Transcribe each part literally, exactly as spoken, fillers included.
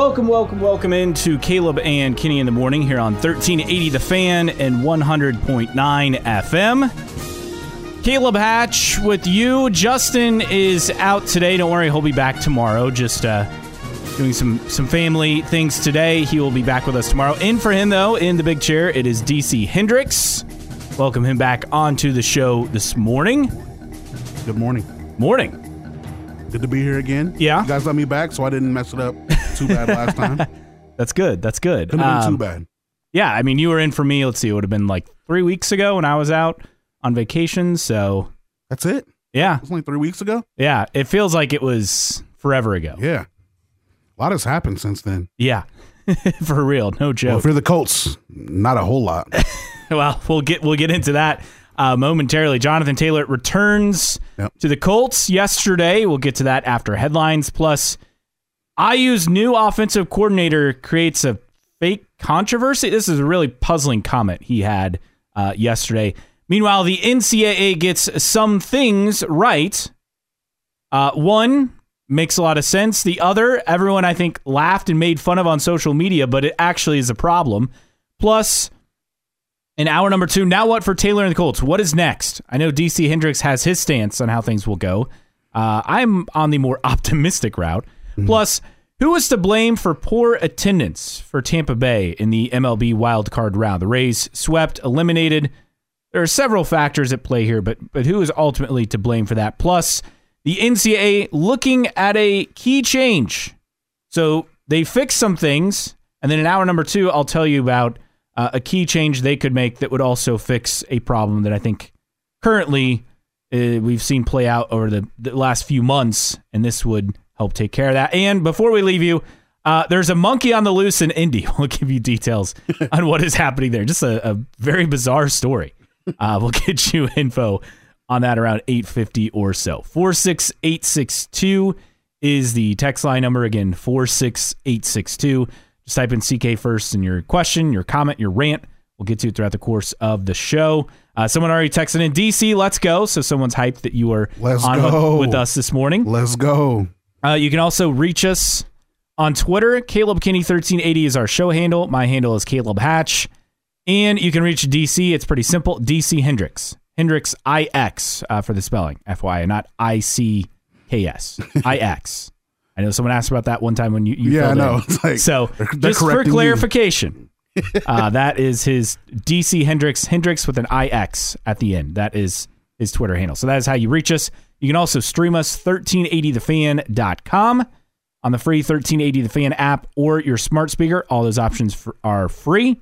Welcome, welcome, welcome into Caleb and Kenny in the morning here on thirteen eighty The Fan and one hundred point nine F M. Caleb Hatch with you. Justin is out today. Don't worry, he'll be back tomorrow. Just uh, doing some, some family things today. He will be back with us tomorrow. In for him, though, in the big chair, it is D C Hendrix. Welcome him back onto the show this morning. Good morning. Morning. Good to be here again. Yeah. You guys let me back, so I didn't mess it up too bad last time. That's good. That's good. Couldn't have been um, too bad. Yeah. I mean, you were in for me. Let's see. It would have been like three weeks ago when I was out on vacation. So. That's it? Yeah. It was only three weeks ago? Yeah. It feels like it was forever ago. Yeah. A lot has happened since then. Yeah. For real. No joke. Well, if you're the Colts, not a whole lot. Well, we'll get we'll get into that. Uh, momentarily, Jonathan Taylor returns yep. to the Colts yesterday. We'll get to that after headlines. Plus, I U's new offensive coordinator creates a fake controversy. This is a really puzzling comment he had uh, yesterday. Meanwhile, the N C double A gets some things right. Uh, one, makes a lot of sense. The other, everyone, I think, laughed and made fun of on social media, but it actually is a problem. Plus, in hour number two, now what for Taylor and the Colts? What is next? I know D C Hendrix has his stance on how things will go. Uh, I'm on the more optimistic route. Mm-hmm. Plus, who is to blame for poor attendance for Tampa Bay in the M L B wildcard round? The Rays swept, eliminated. There are several factors at play here, but but who is ultimately to blame for that? Plus, the N C double A looking at a key change. So they fixed some things, and then in hour number two, I'll tell you about Uh, a key change they could make that would also fix a problem that I think currently uh, we've seen play out over the, the last few months, and this would help take care of that. And before we leave you, uh, there's a monkey on the loose in Indy. We'll give you details on what is happening there. Just a, a very bizarre story. Uh, we'll get you info on that around eight fifty or so. four six eight six two is the text line number. Again, four six eight six two. Just type in C K first in your question, your comment, your rant. We'll get to it throughout the course of the show. Uh, someone already texted in, D C, let's go. So someone's hyped that you are let's on go. With us this morning. Let's go. Uh, you can also reach us on Twitter. Caleb Kenny thirteen eighty is our show handle. My handle is Caleb Hatch. And you can reach D C. It's pretty simple. D C Hendrix. Hendrix I X uh, for the spelling, F Y I, not I C K S. I X. I know someone asked about that one time when you, you yeah, I know. It's like, so they're, they're just for clarification, uh, that is his D C Hendrix, Hendrix with an I X at the end. That is his Twitter handle. So that is how you reach us. You can also stream us thirteen eighty the fan dot com on the free thirteen eighty The Fan app or your smart speaker. All those options for, are free.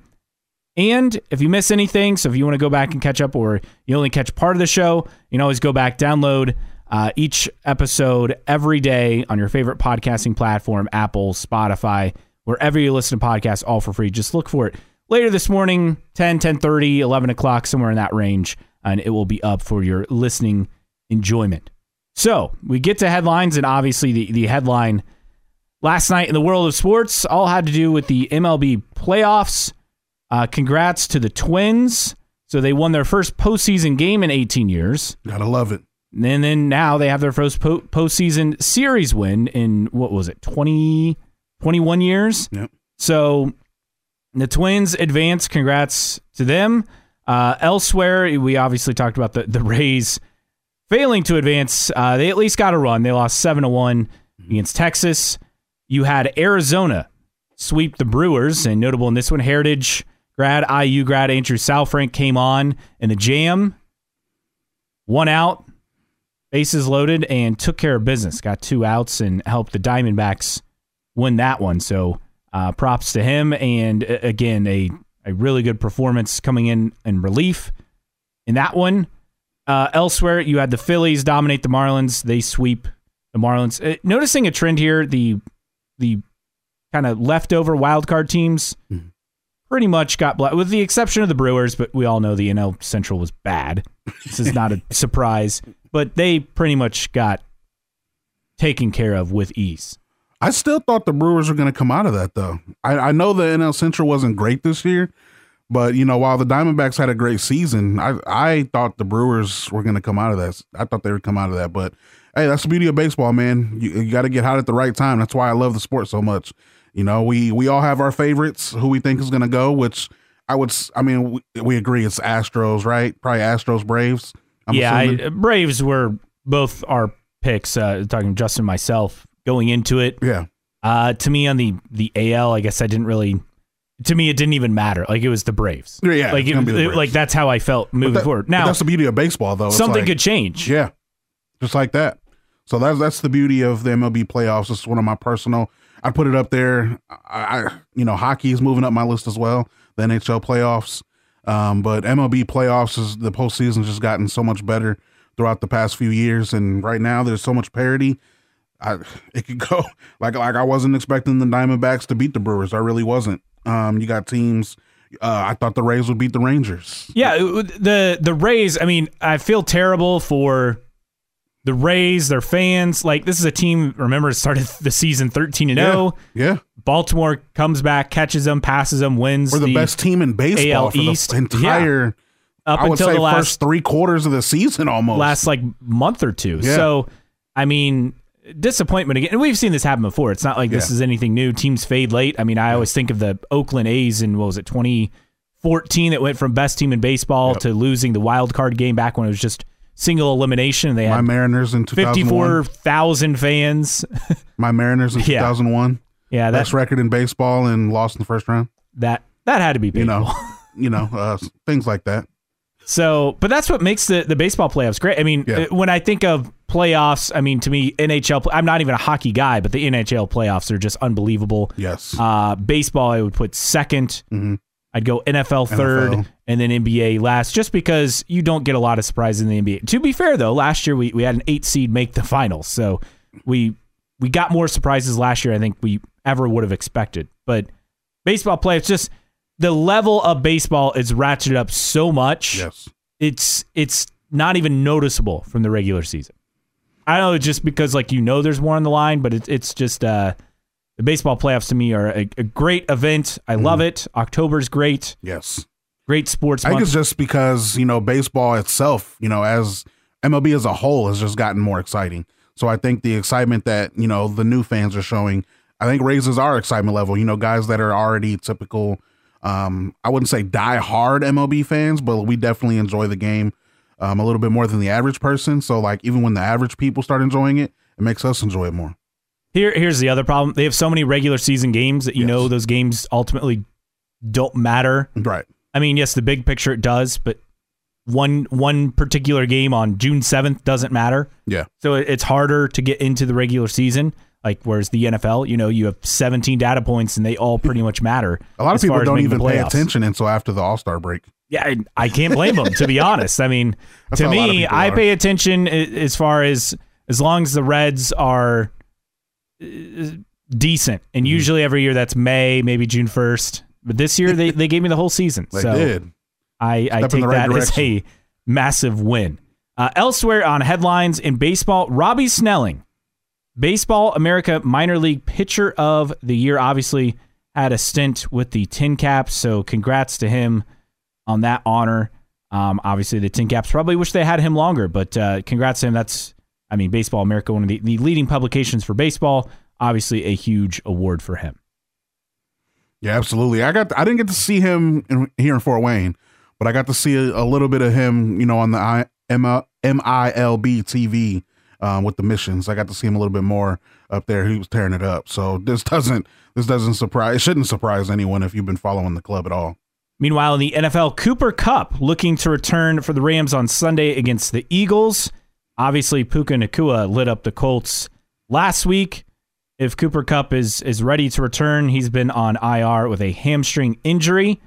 And if you miss anything, so if you want to go back and catch up or you only catch part of the show, you can always go back, download Uh, each episode every day on your favorite podcasting platform, Apple, Spotify, wherever you listen to podcasts, all for free. Just look for it later this morning, ten, ten thirty, eleven o'clock, somewhere in that range, and it will be up for your listening enjoyment. So we get to headlines, and obviously the, the headline last night in the world of sports all had to do with the M L B playoffs. Uh, congrats to the Twins. So they won their first postseason game in eighteen years. Gotta love it. And then now they have their first po- postseason series win in, what was it, twenty, twenty-one years? Yep. So the Twins advance. Congrats to them. Uh, elsewhere, we obviously talked about the, the Rays failing to advance. Uh, they at least got a run. They lost seven to one against Texas. You had Arizona sweep the Brewers, and notable in this one, Heritage grad, I U grad Andrew Salfrank came on in the jam. One out. Bases loaded and took care of business. Got two outs and helped the Diamondbacks win that one. So uh, props to him. And uh, again, a, a really good performance coming in in relief in that one. Uh, elsewhere, you had the Phillies dominate the Marlins. They sweep the Marlins. Uh, noticing a trend here, the the kind of leftover wildcard teams mm-hmm. pretty much got black, with the exception of the Brewers, but we all know the N L Central was bad. This is not a surprise. But they pretty much got taken care of with ease. I still thought the Brewers were going to come out of that, though. I, I know the N L Central wasn't great this year, but, you know, while the Diamondbacks had a great season, I I thought the Brewers were going to come out of that. I thought they would come out of that, but hey, that's the beauty of baseball, man. You, you got to get hot at the right time. That's why I love the sport so much. You know, we we all have our favorites, who we think is going to go, which I would, I mean, we, we agree it's Astros, right? Probably Astros, Braves. I'm yeah, I, Braves were both our picks, uh, talking to Justin and myself, going into it. Yeah. Uh, to me, on the, the A L, I guess I didn't really, to me, it didn't even matter. Like, it was the Braves. Yeah, like, it, the Braves. It, like that's how I felt moving that, forward. Now, that's the beauty of baseball, though. It's something like, could change. Yeah, just like that. So that's, that's the beauty of the M L B playoffs. It's one of my personal, I put it up there. I, I you know, hockey is moving up my list as well, the N H L playoffs. Um, but M L B playoffs, is the postseason's just gotten so much better throughout the past few years, and right now there's so much parity. I, it could go like like I wasn't expecting the Diamondbacks to beat the Brewers. I really wasn't. Um, you got teams. Uh, I thought the Rays would beat the Rangers. Yeah, the the Rays. I mean, I feel terrible for the Rays, their fans. Like, this is a team. Remember, it started the season thirteen and zero. Yeah. Baltimore comes back, catches them, passes them, wins. We're the, the best team in baseball A L for East. The entire. Yeah. Up I would until say the last first three quarters of the season, almost last like month or two. Yeah. So, I mean, disappointment again. And we've seen this happen before. It's not like this yeah. is anything new. Teams fade late. I mean, I yeah. always think of the Oakland A's in what was it, twenty fourteen, that went from best team in baseball yep. to losing the wild card game back when it was just single elimination. They My had Mariners in fifty-four thousand fans. My Mariners in two thousand one. Yeah, that, best record in baseball and lost in the first round. That that had to be painful. You know, you know, uh, things like that. So, but that's what makes the, the baseball playoffs great. I mean, yeah. when I think of playoffs, I mean, to me, N H L, I'm not even a hockey guy, but the N H L playoffs are just unbelievable. Yes. Uh, baseball, I would put second. Mm-hmm. I'd go N F L third, N F L. And then N B A last, just because you don't get a lot of surprises in the N B A. To be fair, though, last year we, we had an eight seed make the finals. So we we got more surprises last year, I think, we ever would have expected. But baseball playoffs, just... the level of baseball is ratcheted up so much. Yes. It's it's not even noticeable from the regular season. I don't know, just because, like, you know, there's more on the line, but it's it's just uh, the baseball playoffs to me are a, a great event. I mm. love it. October's great. Yes. Great sports month. I think it's just because, you know, baseball itself, you know, as M L B as a whole has just gotten more exciting. So I think the excitement that, you know, the new fans are showing, I think raises our excitement level. You know, guys that are already typical Um, I wouldn't say die hard M L B fans, but we definitely enjoy the game um, a little bit more than the average person. So, like, even when the average people start enjoying it, it makes us enjoy it more. Here, here's the other problem. They have so many regular season games that you yes. know those games ultimately don't matter. Right. I mean, yes, the big picture it does, but one one particular game on June seventh doesn't matter. Yeah. So it's harder to get into the regular season. Like, whereas the N F L, you know, you have seventeen data points and they all pretty much matter. A lot of people don't even pay attention until after the All-Star break. Yeah, I, I can't blame them, to be honest. I mean, That's to me, I are. pay attention as far as as long as the Reds are decent. And mm-hmm. usually every year that's May, maybe June first. But this year they, they gave me the whole season. They so did. I, I take right that direction. As a massive win. Uh, elsewhere on headlines in baseball, Robbie Snelling, Baseball America Minor League Pitcher of the Year, obviously had a stint with the Tin Caps, so congrats to him on that honor. Um, obviously, the Tin Caps probably wish they had him longer, but uh, congrats to him. That's, I mean, Baseball America, one of the, the leading publications for baseball, obviously a huge award for him. Yeah, absolutely. I got I didn't get to see him in, here in Fort Wayne, but I got to see a, a little bit of him, you know, on the I, M, M I L B T V. Um, with the missions, I got to see him a little bit more up there. He was tearing it up. So this doesn't this doesn't surprise. It shouldn't surprise anyone if you've been following the club at all. Meanwhile, in the N F L, Cooper Kupp looking to return for the Rams on Sunday against the Eagles. Obviously, Puka Nacua lit up the Colts last week. If Cooper Kupp is is ready to return, he's been on I R with a hamstring injury.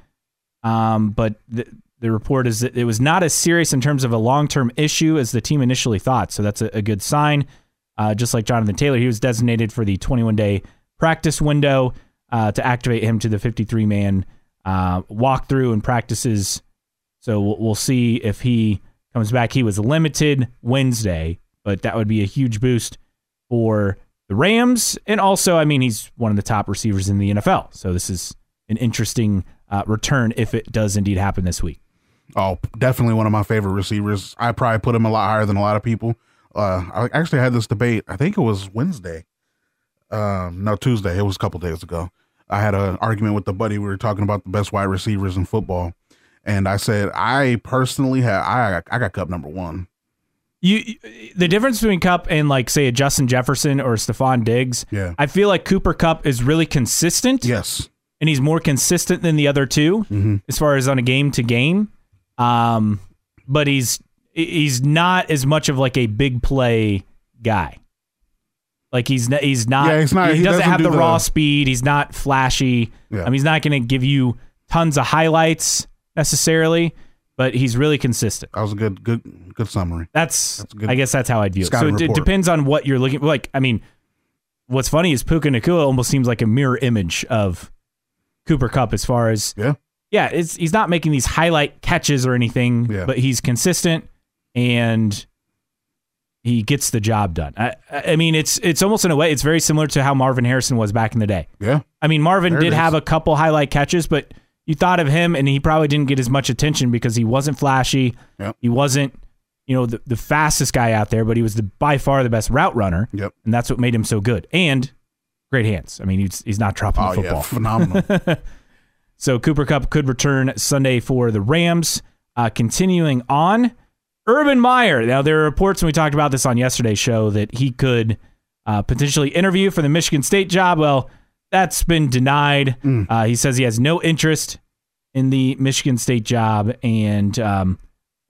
Um, but the, The report is that it was not as serious in terms of a long-term issue as the team initially thought, so that's a, a good sign. Uh, just like Jonathan Taylor, he was designated for the twenty-one day practice window uh, to activate him to the fifty-three man uh, walkthrough and practices. So we'll, we'll see if he comes back. He was limited Wednesday, but that would be a huge boost for the Rams. And also, I mean, he's one of the top receivers in the N F L, so this is an interesting uh, return if it does indeed happen this week. Oh, definitely one of my favorite receivers. I probably put him a lot higher than a lot of people. Uh, I actually had this debate. I think it was Wednesday. Um, no, Tuesday. It was a couple days ago. I had an argument with a buddy. We were talking about the best wide receivers in football. And I said, I personally have, I, I got Kupp number one. You, the difference between Kupp and, like, say, a Justin Jefferson or Stephon Diggs, yeah. I feel like Cooper Kupp is really consistent. Yes. And he's more consistent than the other two mm-hmm. as far as on a game-to-game. Um, but he's he's not as much of, like, a big play guy. Like, he's, he's not, yeah, he's not he, he doesn't, doesn't have do the raw the... speed. He's not flashy. Yeah. I mean, he's not going to give you tons of highlights necessarily, but he's really consistent. That was a good good good summary. That's, that's good, I guess that's how I'd view it. So it d- depends on what you're looking like. I mean, what's funny is Puka Nacua almost seems like a mirror image of Cooper Kupp as far as yeah yeah it's he's not making these highlight catches or anything, yeah. but he's consistent and he gets the job done. I, I mean, it's it's almost in a way, it's very similar to how Marvin Harrison was back in the day. Yeah, I mean, Marvin did have a couple highlight catches, but you thought of him, and he probably didn't get as much attention because he wasn't flashy. Yep. He wasn't, you know, the, the fastest guy out there, but he was the, by far the best route runner. Yep. And that's what made him so good. And great hands. I mean, he's he's not dropping oh, the football. Yeah, phenomenal. So Cooper Kupp could return Sunday for the Rams. Uh, continuing on, Urban Meyer. Now, there are reports, and we talked about this on yesterday's show, that he could uh, potentially interview for the Michigan State job. Well, that's been denied. Mm. Uh, he says he has no interest in the Michigan State job, and um,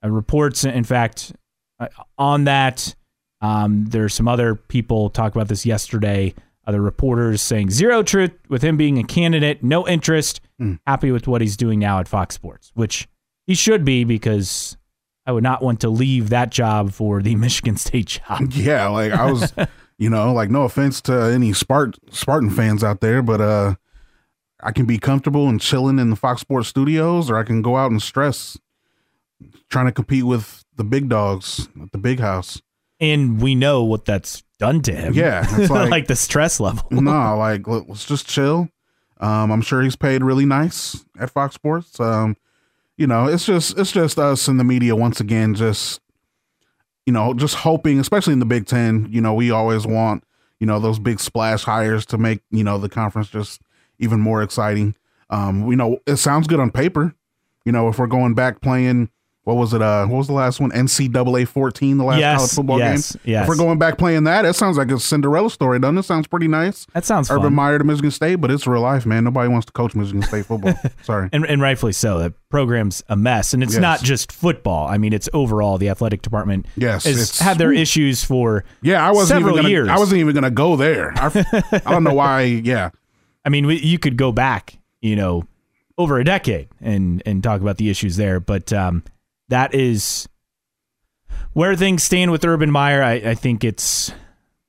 reports, in fact, uh, on that, um, there's some other people talk about this yesterday, other reporters saying zero truth with him being a candidate, no interest, mm. happy with what he's doing now at Fox Sports, which he should be, because I would not want to leave that job for the Michigan State job. Yeah, like I was... You know, like, no offense to any Spart- Spartan fans out there, but uh, I can be comfortable and chilling in the Fox Sports studios, or I can go out and stress trying to compete with the big dogs at the big house. And we know what that's done to him. Yeah. It's like, like the stress level. No, nah, like, let's just chill. Um, I'm sure he's paid really nice at Fox Sports. Um, you know, it's just it's just us in the media once again, just. You know, just hoping, especially in the Big Ten, you know, we always want, you know, those big splash hires to make, you know, the conference just even more exciting. Um, you know, it sounds good on paper. You know, if we're going back playing, what was it? Uh, what was the last one? N C double A fourteen, the last yes, college football yes, game. Yes. If we're going back playing that, that sounds like a Cinderella story, doesn't it? Sounds pretty nice. That sounds Urban fun. Meyer to Michigan State, but it's real life, man. Nobody wants to coach Michigan State football. Sorry. And, and rightfully so. The program's a mess, and it's yes. not just football. I mean, it's overall the athletic department yes, has had their issues for yeah, I wasn't several even gonna, years. I wasn't even going to go there. I, I don't know why. Yeah. I mean, we, you could go back, you know, over a decade and, and talk about the issues there, but um, that is where things stand with Urban Meyer. I, I think it's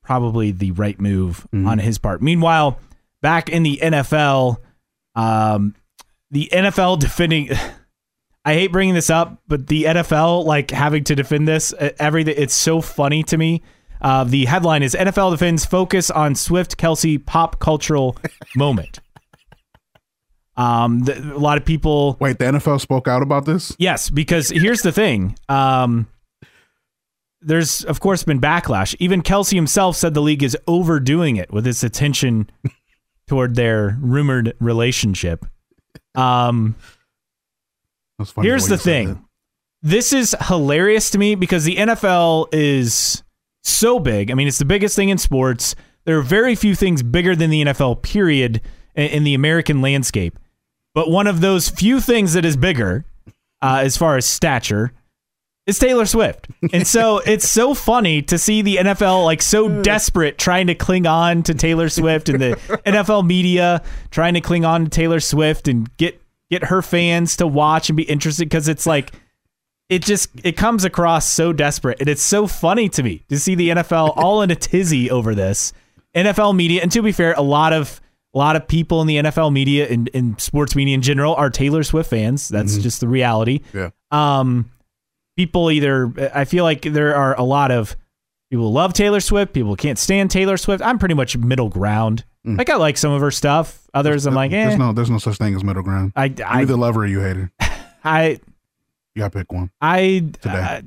probably the right move mm-hmm. on his part. Meanwhile, back in the N F L, um, the N F L defending... I hate bringing this up, but the N F L, like, having to defend this, everything, it's so funny to me. Uh, the headline is, N F L defends focus on Swift Kelce pop cultural moment. Um, the, a lot of people. Wait, the N F L spoke out about this? Yes, because here's the thing. Um, there's of course been backlash. Even Kelce himself said the league is overdoing it with its attention toward their rumored relationship. Um, That's funny here's the thing. This is hilarious to me because the N F L is so big. I mean, it's the biggest thing in sports. There are very few things bigger than the N F L, period, in the American landscape. But one of those few things that is bigger, uh, as far as stature, is Taylor Swift. And so it's so funny to see the N F L like so desperate trying to cling on to Taylor Swift, and the N F L media trying to cling on to Taylor Swift and get get her fans to watch and be interested, because it's like it just it comes across so desperate. And it's so funny to me to see the N F L all in a tizzy over this. N F L media, and to be fair, a lot of A lot of people in the N F L media and, and sports media in general are Taylor Swift fans. That's mm-hmm. just the reality. Yeah. Um, people either, I feel like there are a lot of people who love Taylor Swift, people who can't stand Taylor Swift. I'm pretty much middle ground. Mm. Like, I like some of her stuff. Others, there's, I'm like, eh. There's no, there's no such thing as middle ground. I, I, you either love her or you hate her. I, You got to pick one. I uh,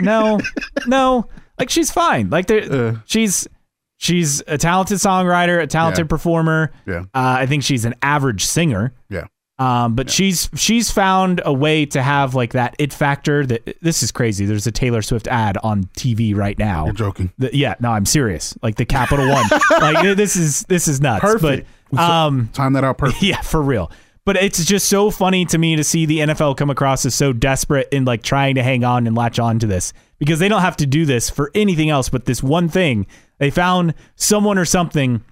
no, no. Like she's fine. Like uh, she's she's a talented songwriter, a talented yeah. performer. Yeah. Uh, I think she's an average singer. Yeah. Um, but yeah. she's she's found a way to have like that it factor. That this is crazy. There's a Taylor Swift ad on T V right now. You're joking. The, yeah. No, I'm serious. Like the Capital One. Like this is this is nuts. Perfect. But um, time that out. Perfect. Yeah, for real. But it's just so funny to me to see the N F L come across as so desperate in like trying to hang on and latch on to this because they don't have to do this for anything else but this one thing. They found someone or something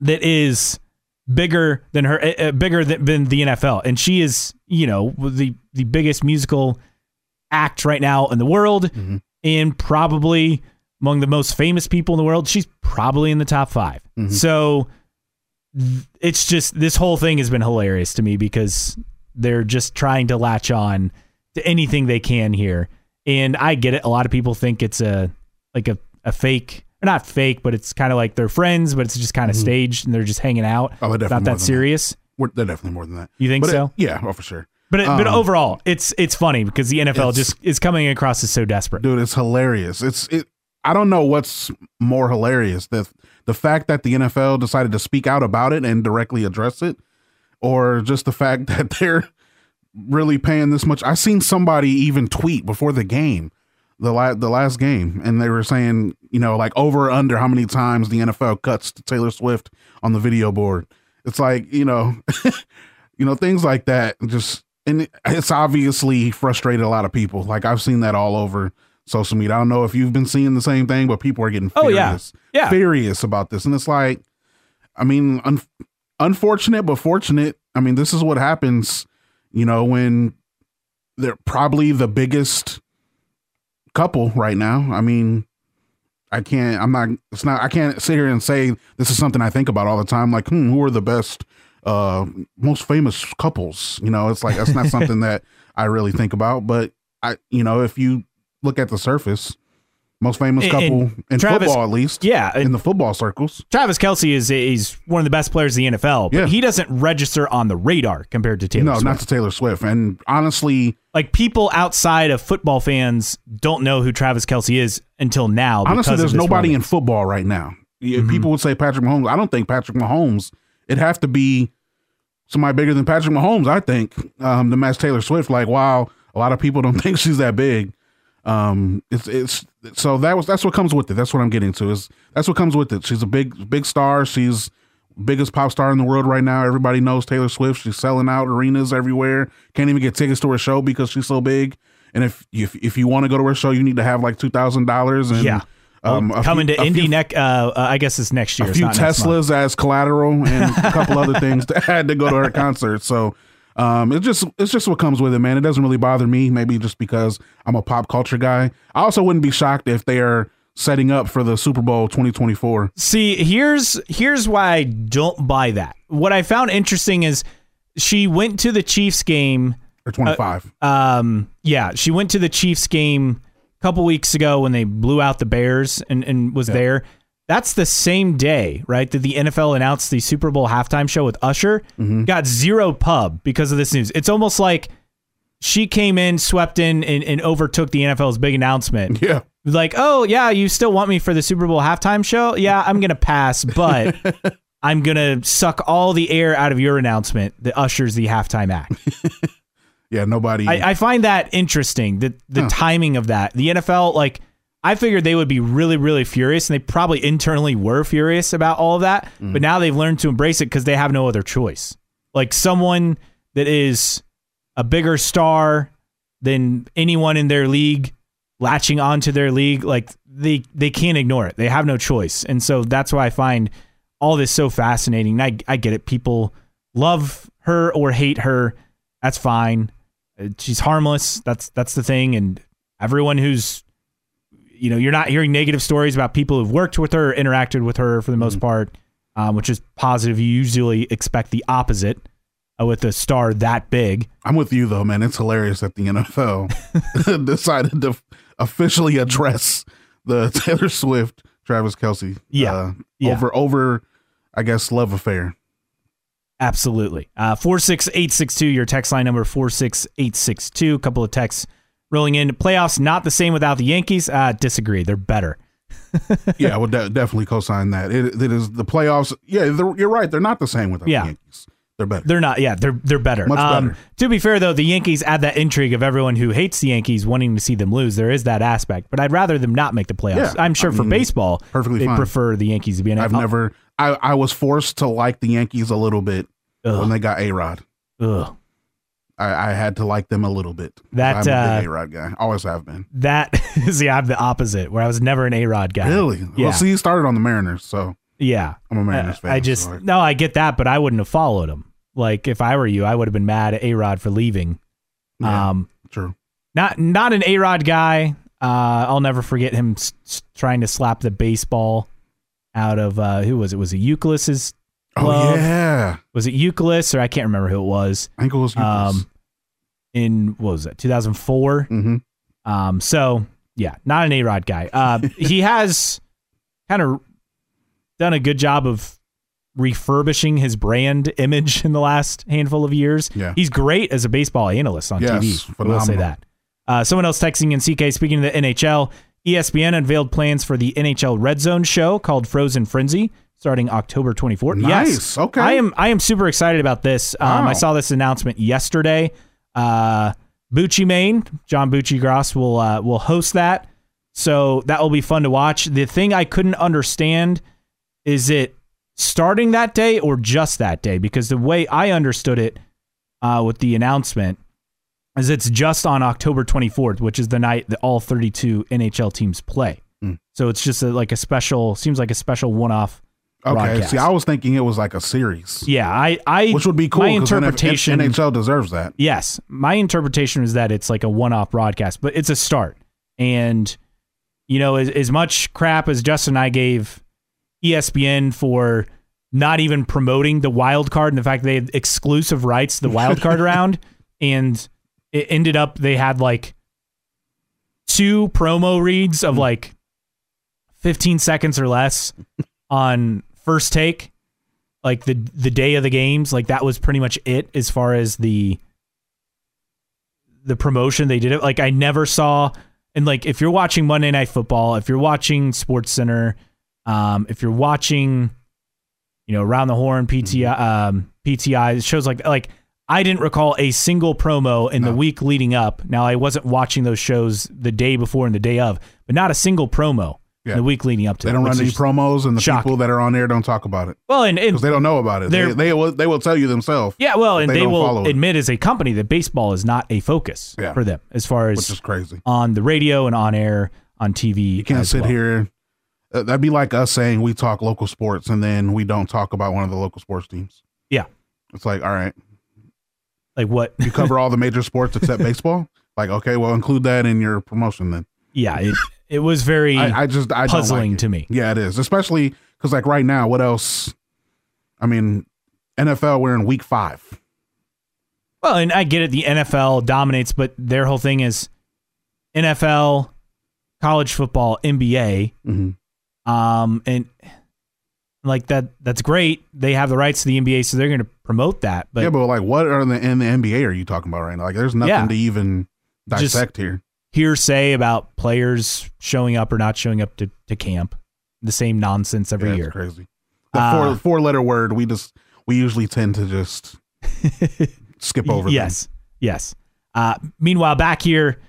that is bigger than her, uh, bigger than, than the N F L, and she is, you know, the the biggest musical act right now in the world, mm-hmm. and probably among the most famous people in the world. She's probably in the top five. Mm-hmm. So. It's just this whole thing has been hilarious to me because they're just trying to latch on to anything they can here. And I get it. A lot of people think it's a like a, a fake, or not fake, but it's kind of like they're friends, but it's just kind of mm-hmm. staged and they're just hanging out. Oh, it's not that serious. That. We're, they're definitely more than that. You think but so? It, yeah, well, for sure. But it, um, but overall, it's it's funny because the N F L just is coming across as so desperate. Dude, it's hilarious. It's it. I don't know what's more hilarious, the the fact that the N F L decided to speak out about it and directly address it, or just the fact that they're really paying this much. I seen somebody even tweet before the game, the la- the last game, and they were saying, you know, like over or under how many times the N F L cuts to Taylor Swift on the video board. It's like, you know, you know, things like that. Just and it's obviously frustrated a lot of people. Like I've seen that all over social media. I don't know if you've been seeing the same thing, but people are getting furious, oh, yeah. Yeah. furious about this. And it's like, I mean, un- unfortunate, but fortunate. I mean, this is what happens, you know, when they're probably the biggest couple right now. I mean, I can't, I'm not, it's not, I can't sit here and say this is something I think about all the time. Like, hmm, who are the best, uh, most famous couples? You know, it's like, that's not something that I really think about, but I, you know, if you look at the surface, most famous couple and, and in Travis, football, at least. Yeah, in the football circles. Travis Kelce is he's one of the best players in the N F L, but yeah. he doesn't register on the radar compared to Taylor no, Swift. No, not to Taylor Swift. And honestly, like people outside of football fans don't know who Travis Kelce is until now. Honestly, there's nobody moment. in football right now. Mm-hmm. People would say Patrick Mahomes. I don't think Patrick Mahomes. It'd have to be somebody bigger than Patrick Mahomes, I think, um, to match Taylor Swift. Like, wow, a lot of people don't think she's that big. Um, it's, it's, so that was, that's what comes with it. That's what I'm getting to is that's what comes with it. She's a big, big star. She's biggest pop star in the world right now. Everybody knows Taylor Swift. She's selling out arenas everywhere. Can't even get tickets to her show because she's so big. And if, if, if you want to go to her show, you need to have like two thousand dollars and yeah. um, well, coming few, to Indy neck, uh, I guess it's next year. A few not Teslas as collateral and a couple other things to add to go to her concert. So, Um, it's just, it's just what comes with it, man. It doesn't really bother me. Maybe just because I'm a pop culture guy. I also wouldn't be shocked if they are setting up for the Super Bowl twenty twenty-four. See, here's, here's why I don't buy that. What I found interesting is she went to the Chiefs game or twenty-five. Uh, um, yeah, she went to the Chiefs game a couple weeks ago when they blew out the Bears and, and was yeah. there. That's the same day, right, that the N F L announced the Super Bowl halftime show with Usher. Mm-hmm. Got zero pub because of this news. It's almost like she came in, swept in, and, and overtook the N F L's big announcement. Yeah. Like, oh, yeah, you still want me for the Super Bowl halftime show? Yeah, I'm going to pass, but I'm going to suck all the air out of your announcement that Usher's the halftime act. yeah, nobody. I, I find that interesting, the, the huh. timing of that. The N F L, like, I figured they would be really, really furious, and they probably internally were furious about all of that, mm. but now they've learned to embrace it because they have no other choice. Like someone that is a bigger star than anyone in their league, latching onto their league, like they, they can't ignore it. They have no choice. And so that's why I find all this so fascinating. And I, I get it. People love her or hate her. That's fine. She's harmless. That's, that's the thing. And everyone who's, you know, you're not hearing negative stories about people who've worked with her, or interacted with her for the most mm-hmm. part, um, which is positive. You usually expect the opposite uh, with a star that big. I'm with you, though, man. It's hilarious that the N F L decided to officially address the Taylor Swift, Travis Kelce. Yeah. Uh, yeah. Over, over, I guess, love affair. Absolutely. Uh, four six eight six two, your text line number four six eight six two. A couple of texts rolling in. Playoffs not the same without the Yankees. Uh, disagree. They're better. Yeah, I would de- definitely co-sign that. It, it is the playoffs. Yeah, you're right. They're not the same without yeah. the Yankees. They're better. They're not. Yeah, they're they're better. Much better. Um, to be fair, though, the Yankees add that intrigue of everyone who hates the Yankees wanting to see them lose. There is that aspect, but I'd rather them not make the playoffs. Yeah, I'm sure I for mean, baseball, perfectly they fine. prefer the Yankees to be in it. I've I'll, never. I, I was forced to like the Yankees a little bit ugh. when they got A-Rod. Ugh. I, I had to like them a little bit. That I'm uh, the A-Rod guy. Always have been. That see, I'm the opposite. Where I was never an A-Rod guy. Really? Yeah. Well, see, you started on the Mariners, so. Yeah, I'm a Mariners fan. I just so I, no, I get that, but I wouldn't have followed him. Like if I were you, I would have been mad at A-Rod for leaving. Yeah, um, true. Not not an A-Rod guy. Uh, I'll never forget him s- trying to slap the baseball out of uh, who was it? Was it Euclid's? Glove? Oh yeah. Was it Euclid or I can't remember who it was. I think it was Euclid. Um, in what was that? two thousand four. Mm-hmm. Um, so yeah, not an A-Rod guy. Uh, he has kind of done a good job of refurbishing his brand image in the last handful of years. Yeah. He's great as a baseball analyst on yes, T V. Phenomenal. We'll say that. Uh, someone else texting in, C K, speaking of the N H L, E S P N unveiled plans for the N H L Red Zone show called Frozen Frenzy starting October twenty-fourth. Nice. Yes. Okay. I am I am super excited about this. Um, wow. I saw this announcement yesterday. Uh, Bucci Maine, John Bucci Gross will uh, will host that. So that will be fun to watch. The thing I couldn't understand is it starting that day or just that day? Because the way I understood it uh, with the announcement is it's just on October twenty-fourth, which is the night that all thirty-two N H L teams play. Mm. So it's just a, like a special, seems like a special one-off okay, broadcast. See, I was thinking it was like a series. Yeah, I... I which would be cool, because N H L deserves that. Yes. My interpretation is that it's like a one-off broadcast, but it's a start. And, you know, as, as much crap as Justin and I gave E S P N for not even promoting the wild card and the fact that they had exclusive rights to the wild card round, and it ended up they had like two promo reads of like fifteen seconds or less on First Take, like the the day of the games. Like that was pretty much it as far as the the promotion they did it. Like I never saw, and like if you're watching Monday Night Football, if you're watching SportsCenter. Um, if you're watching, you know, Around the Horn, P T I, um, P T I shows like like I didn't recall a single promo in no. the week leading up. Now I wasn't watching those shows the day before and the day of, but not a single promo yeah. in the week leading up to. They don't it, run any promos, and the shocking. people that are on there don't talk about it. Well, and because they don't know about it, they they will, they will tell you themselves. Yeah, well, and they, they will admit it. as a company that baseball is not a focus yeah. for them as far as which is crazy on the radio and on air on T V. You can't sit well. here. That'd be like us saying we talk local sports and then we don't talk about one of the local sports teams. Yeah. It's like, all right. Like what? You cover all the major sports except baseball? Like, okay, well, include that in your promotion then. Yeah, it, it was very I, I just, I puzzling like to me. Yeah, it is. Especially because like right now, what else? I mean, N F L, we're in week five. Well, and I get it. The N F L dominates, but their whole thing is N F L, college football, N B A. Mm-hmm. Um, and like that, that's great. They have the rights to the N B A, so they're going to promote that. But yeah, but like what are the, in the N B A are you talking about right now? Like there's nothing yeah. to even dissect Just here. Hearsay about players showing up or not showing up to, to camp. The same nonsense every yeah, year. It's crazy. The uh, four, four letter word. We just, we usually tend to just skip over. Yes. Them. Yes. Uh, meanwhile, back here,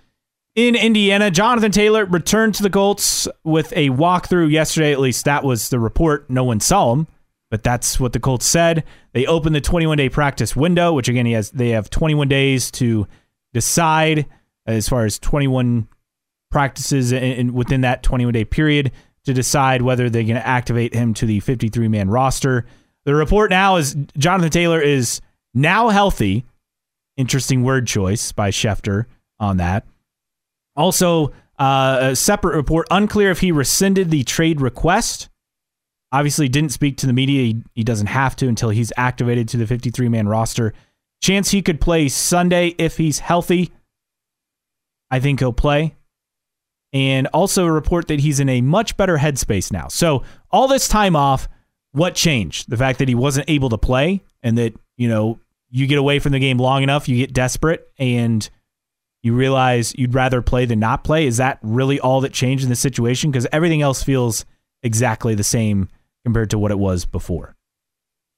in Indiana, Jonathan Taylor returned to the Colts with a walkthrough yesterday. At least that was the report. No one saw him, but that's what the Colts said. They opened the twenty-one day practice window, which again, he has. They have twenty-one days to decide as far as twenty-one practices and within that twenty-one day period to decide whether they're going to activate him to the fifty-three man roster. The report now is Jonathan Taylor is now healthy. Interesting word choice by Schefter on that. Also, uh, a separate report, unclear if he rescinded the trade request. Obviously, didn't speak to the media. He, he doesn't have to until he's activated to the fifty-three man roster. Chance he could play Sunday if he's healthy. I think he'll play. And also a report that he's in a much better headspace now. So all this time off, what changed? The fact that he wasn't able to play and that you know, you get away from the game long enough, you get desperate, and you realize you'd rather play than not play. Is that really all that changed in the situation? Because everything else feels exactly the same compared to what it was before.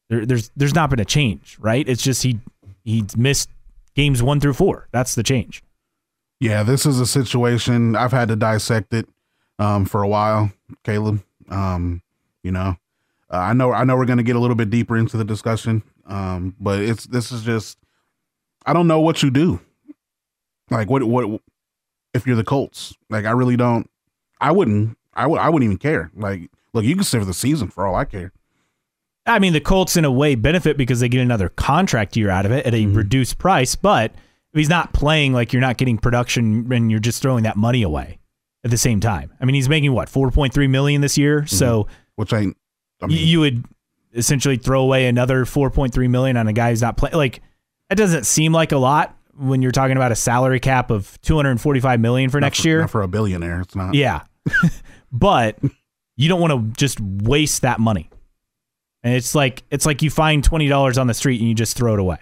There, there's there's not been a change, right? It's just he he missed games one through four. That's the change. Yeah, this is a situation I've had to dissect it um, for a while, Caleb. Um, you know, uh, I know I know we're going to get a little bit deeper into the discussion, um, but it's this is just I don't know what you do. Like what what if you're the Colts? Like I really don't. I wouldn't. I would. I wouldn't even care. Like look, you can sit for the season for all I care. I mean, the Colts in a way benefit because they get another contract year out of it at a mm-hmm. reduced price. But if he's not playing, like you're not getting production, and you're just throwing that money away at the same time. I mean, he's making what four point three million dollars this year, mm-hmm. so which ain't. I mean, you would essentially throw away another four point three million dollars on a guy who's not playing. Like that doesn't seem like a lot. When you're talking about a salary cap of two hundred forty-five million dollars for not next for, year. Not for a billionaire, it's not. Yeah. But you don't want to just waste that money. And it's like it's like you find twenty dollars on the street and you just throw it away.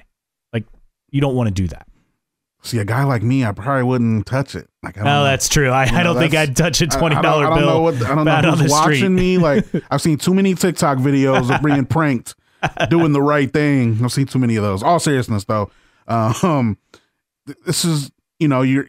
Like, you don't want to do that. See, a guy like me, I probably wouldn't touch it. Like, I don't oh, know. That's true. I, you know, I don't think I'd touch a twenty dollars I, I don't, I don't bill. Know what, I don't know who's watching street. me. Like, I've seen too many TikTok videos of being pranked, doing the right thing. I've seen too many of those. All seriousness, though. Um... This is, you know, you're.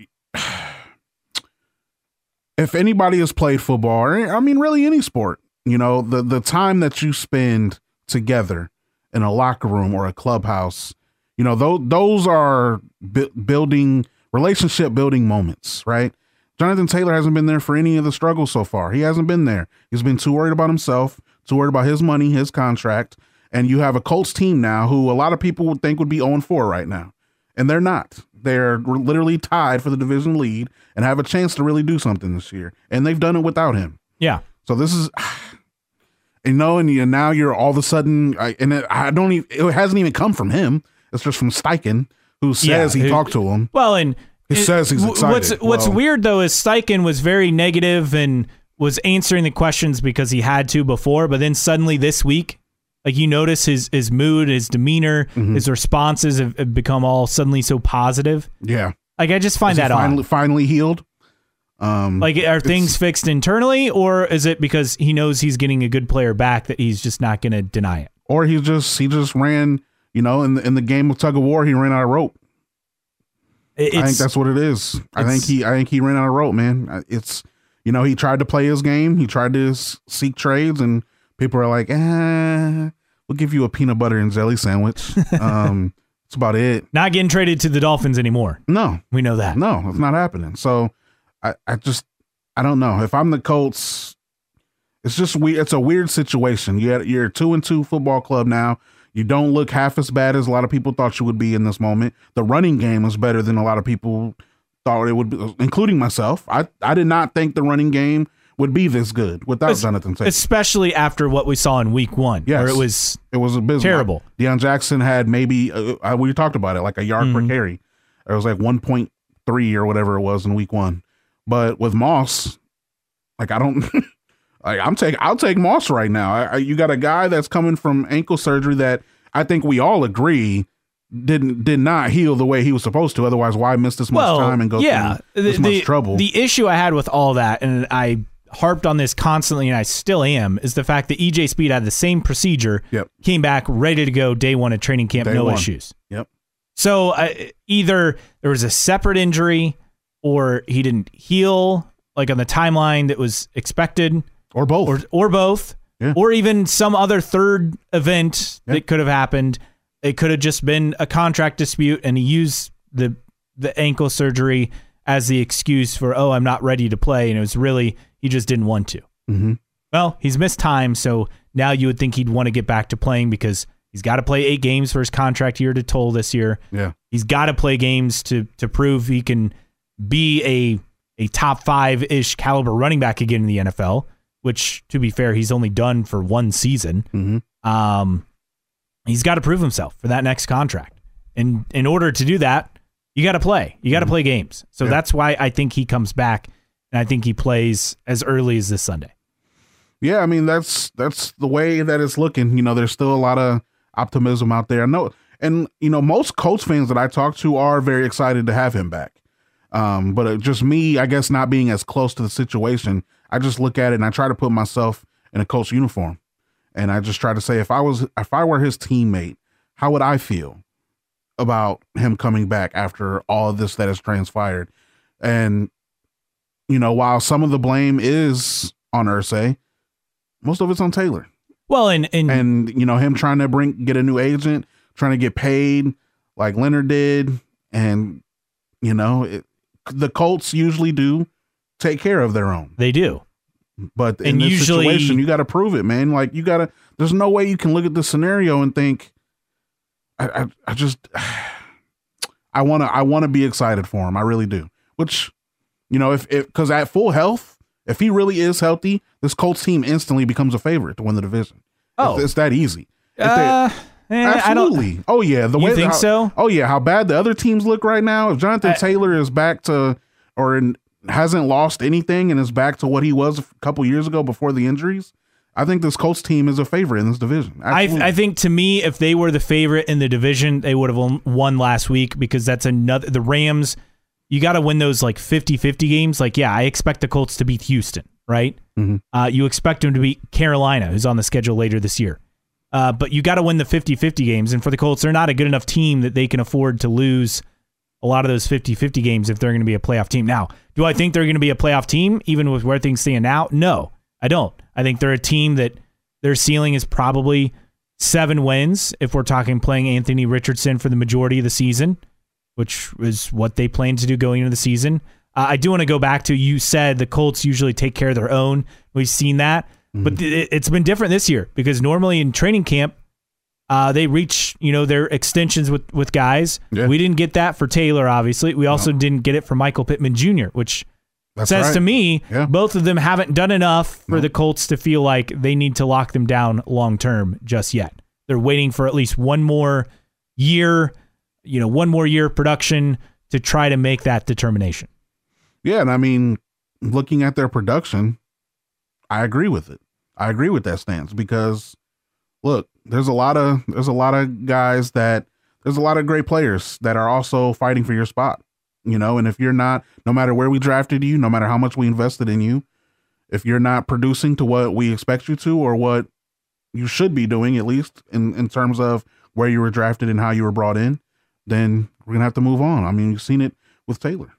If anybody has played football, or, I mean, really any sport, you know, the, the time that you spend together in a locker room or a clubhouse, you know, those, those are bu- building relationship building moments, right? Jonathan Taylor hasn't been there for any of the struggles so far. He hasn't been there. He's been too worried about himself, too worried about his money, his contract. And you have a Colts team now who a lot of people would think would be oh and four right now. And they're not. They're literally tied for the division lead and have a chance to really do something this year. And they've done it without him. Yeah. So this is, you know, and you, now you're all of a sudden, and it, I don't even, it hasn't even come from him. It's just from Steichen, who says yeah, he it, talked to him. Well, and he it, says he's excited. What's, what's well, weird though is Steichen was very negative and was answering the questions because he had to before, but then suddenly this week, like you notice his his mood, his demeanor, mm-hmm. his responses have, have become all suddenly so positive. Yeah. Like I just find is that he finally, odd. Finally healed. Um, like are things fixed internally, or is it because he knows he's getting a good player back that he's just not going to deny it? Or he just he just ran, you know, in the, in the game of tug of war, he ran out of rope. It's, I think that's what it is. I think he I think he ran out of rope, man. It's you know he tried to play his game, he tried to seek trades and. People are like, eh, we'll give you a peanut butter and jelly sandwich. Um, that's about it. Not getting traded to the Dolphins anymore. No. We know that. No, it's not happening. So I, I just, I don't know. If I'm the Colts, it's just weird. It's a weird situation. You're, you're a two and two football club now. You don't look half as bad as a lot of people thought you would be in this moment. The running game is better than a lot of people thought it would be, including myself. I, I did not think the running game would be this good without es- Jonathan Taylor. Especially after what we saw in week one, yes. where it was it was abysmal. Terrible. Deion Jackson had maybe, uh, we talked about it, like a yard mm-hmm. per carry. It was like one point three or whatever it was in week one. But with Moss, like I don't, like I'm take, I'll take Moss right now. I, I, you got a guy that's coming from ankle surgery that I think we all agree Didn't did not heal the way he was supposed to. Otherwise, why miss this well, much time and go yeah, through this the, much the, trouble? The issue I had with all that, and I harped on this constantly, and I still am, is the fact that E J Speed had the same procedure, yep. came back ready to go day one at training camp, day no one. issues. Yep. So uh, either there was a separate injury, or he didn't heal like on the timeline that was expected, or both, or, or both, yeah. or even some other third event yep. that could have happened. It could have just been a contract dispute, and he used the the ankle surgery as the excuse for, oh, I'm not ready to play, and it was really he just didn't want to. Mm-hmm. Well, he's missed time, so now you would think he'd want to get back to playing because he's got to play eight games for his contract year to toll this year. Yeah, he's got to play games to to prove he can be a a top five-ish caliber running back again in the N F L, which, to be fair, he's only done for one season. Mm-hmm. Um. He's got to prove himself for that next contract. And in order to do that, you got to play. You got to play games. So yeah. that's why I think he comes back, and I think he plays as early as this Sunday. Yeah, I mean, that's that's the way that it's looking. You know, there's still a lot of optimism out there. I know, And, you know, most Colts fans that I talk to are very excited to have him back. Um, but just me, I guess, not being as close to the situation, I just look at it and I try to put myself in a Colts uniform. And I just try to say, if I was, if I were his teammate, how would I feel about him coming back after all of this that has transpired? And, you know, while some of the blame is on Irsay, most of it's on Taylor. Well, and, and, and, you know, him trying to bring, get a new agent, trying to get paid like Leonard did. And, you know, it, the Colts usually do take care of their own. They do. But in and this usually, situation, you got to prove it, man. Like, you got to, there's no way you can look at this scenario and think, I, I, I just, I want to, I want to be excited for him. I really do. Which, you know, if, if, cause at full health, if he really is healthy, this Colts team instantly becomes a favorite to win the division. Oh, it's, it's that easy. If uh, they, eh, absolutely. I don't, oh yeah. The you way think how, so? Oh yeah. How bad the other teams look right now. If Jonathan I, Taylor is back to, or in, hasn't lost anything and is back to what he was a couple years ago before the injuries, I think this Colts team is a favorite in this division. I, I think, to me, if they were the favorite in the division, they would have won last week, because that's another, the Rams, you got to win those like fifty-fifty games. Like, yeah, I expect the Colts to beat Houston, right? Mm-hmm. Uh, you expect them to beat Carolina, who's on the schedule later this year. Uh, but you got to win the fifty-fifty games. And for the Colts, they're not a good enough team that they can afford to lose a lot of those fifty-fifty games if they're going to be a playoff team. Now, do I think they're going to be a playoff team even with where things stand now? No, I don't. I think they're a team that their ceiling is probably seven wins if we're talking playing Anthony Richardson for the majority of the season, which is what they plan to do going into the season. Uh, I do want to go back to, you said the Colts usually take care of their own. We've seen that, mm-hmm. but th- it's been different this year, because normally in training camp, Uh, they reach, you know, their extensions with, with guys. Yeah. We didn't get that for Taylor, obviously. We also no. didn't get it for Michael Pittman Junior, which That's says right. to me, yeah. both of them haven't done enough for no. the Colts to feel like they need to lock them down long-term just yet. They're waiting for at least one more year, you know, one more year of production to try to make that determination. Yeah, and I mean, looking at their production, I agree with it. I agree with that stance, because look, there's a lot of there's a lot of guys that there's a lot of great players that are also fighting for your spot, you know, and if you're not, no matter where we drafted you, no matter how much we invested in you, if you're not producing to what we expect you to, or what you should be doing, at least in, in terms of where you were drafted and how you were brought in, then we're going to have to move on. I mean, you've seen it with Taylor.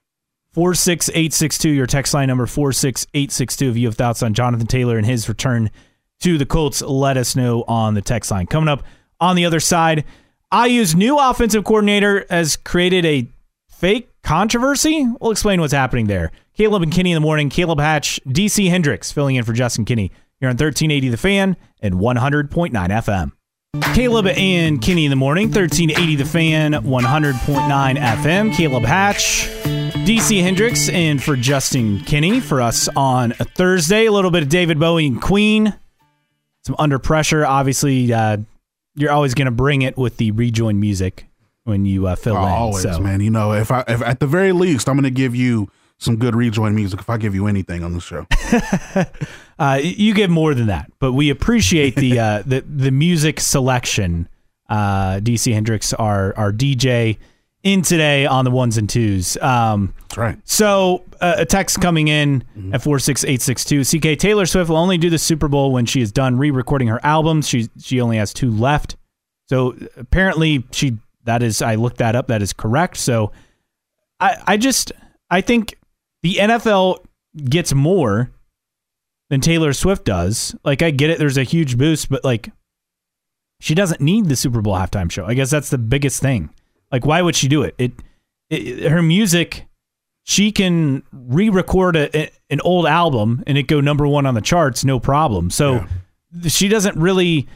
four six eight six two, your text line number four six eight six two. If you have thoughts on Jonathan Taylor and his return to the Colts, let us know on the text line. Coming up on the other side, I U's new offensive coordinator has created a fake controversy. We'll explain what's happening there. Caleb and Kenny in the morning. Caleb Hatch, D C Hendrix filling in for Justin Kenny. You're on thirteen eighty The Fan and one hundred point nine F M. Caleb and Kenny in the morning. thirteen eighty The Fan, one hundred point nine F M. Caleb Hatch, D C Hendrix, and for Justin Kenny for us on a Thursday. A little bit of David Bowie and Queen. Some Under Pressure, obviously. Uh, you're always going to bring it with the rejoin music when you uh, fill oh, in. Always, so. man. You know, if I, if at the very least, I'm going to give you some good rejoin music. If I give you anything on the show, uh, you get more than that. But we appreciate the uh, the the music selection. Uh, D C Hendrix, our our D J, in today on the ones and twos. Um, That's right. So uh, a text coming in mm-hmm. at four six eight six two. C K, Taylor Swift will only do the Super Bowl when she is done re-recording her albums. She she only has two left. So apparently she that is I looked that up. That is correct. So I I just I think the N F L gets more than Taylor Swift does. Like, I get it. There's a huge boost, but like, she doesn't need the Super Bowl halftime show. I guess that's the biggest thing. Like, why would she do it? It, it her music, she can re-record a, a, an old album and it go number one on the charts, no problem. So yeah. she doesn't really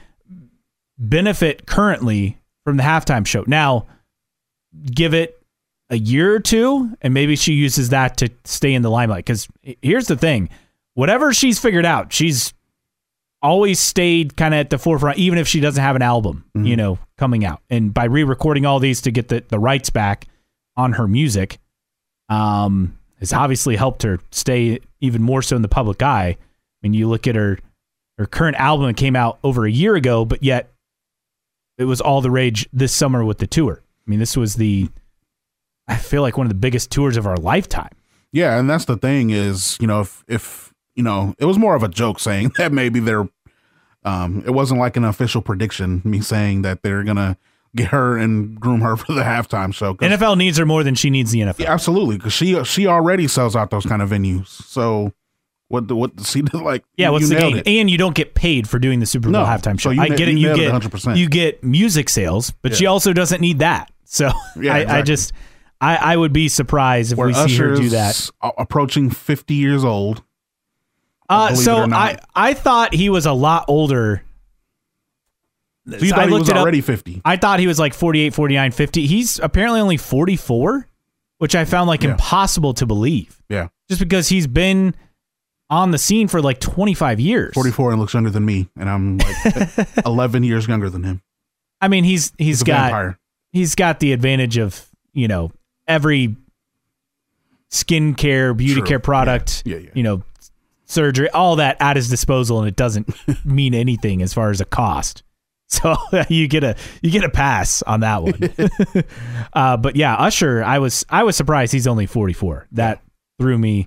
benefit currently from the halftime show. Now, give it a year or two, and maybe she uses that to stay in the limelight. Because here's the thing, whatever she's figured out, she's always stayed kind of at the forefront, even if she doesn't have an album, mm-hmm. you know, coming out. And by re-recording all these to get the, the rights back on her music, um, has obviously helped her stay even more so in the public eye. When you look at her, her current album that came out over a year ago, but yet it was all the rage this summer with the tour. I mean, this was the, I feel like one of the biggest tours of our lifetime. Yeah, and that's the thing is, you know, if, if you know, it was more of a joke saying that maybe they're, um, it wasn't like an official prediction, me saying that they're going to get her and groom her for the halftime show. N F L needs her more than she needs the N F L. Yeah, absolutely, because she she already sells out those kind of venues. So what the, what she did like yeah, what's the game? It. And you don't get paid for doing the Super Bowl no, halftime show. So you, I get it. You, you get one hundred percent. You get music sales, but yeah. she also doesn't need that. So yeah, I, exactly. I just I, I would be surprised if Where we Usher's see her do that. Approaching fifty years old. Uh, so I I thought he was a lot older. So you so thought I he was already up. fifty. I thought he was like forty-eight, forty-nine, fifty. He's apparently only forty-four, which I found like yeah. impossible to believe. Yeah. Just because he's been on the scene for like twenty-five years. forty-four and looks younger than me, and I'm like eleven years younger than him. I mean, he's he's, he's got he's got the advantage of, you know, every skincare, beauty True. care product, yeah. Yeah, yeah. you know, surgery, all that at his disposal, and it doesn't mean anything as far as a cost. So you get a you get a pass on that one. uh, but yeah, Usher, I was I was surprised he's only forty-four. That threw me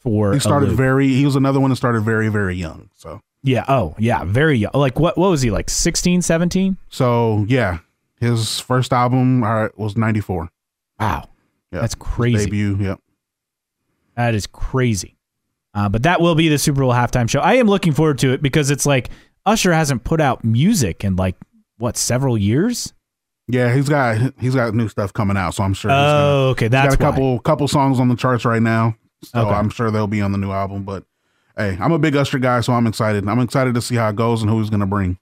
for He started a loop. very he was another one that started very, very young. So yeah, oh yeah, very young. Like what what was he, like sixteen, seventeen? So yeah, his first album uh, was ninety-four. Wow. Yep. That's crazy. His debut, yep. That is crazy. Uh, but that will be the Super Bowl halftime show. I am looking forward to it because it's like Usher hasn't put out music in like what, several years? Yeah, he's got he's got new stuff coming out, so I'm sure. Oh, gonna, okay, that's he's got a couple why. couple songs on the charts right now, so okay. I'm sure they'll be on the new album. But hey, I'm a big Usher guy, so I'm excited. I'm excited to see how it goes and who he's gonna bring.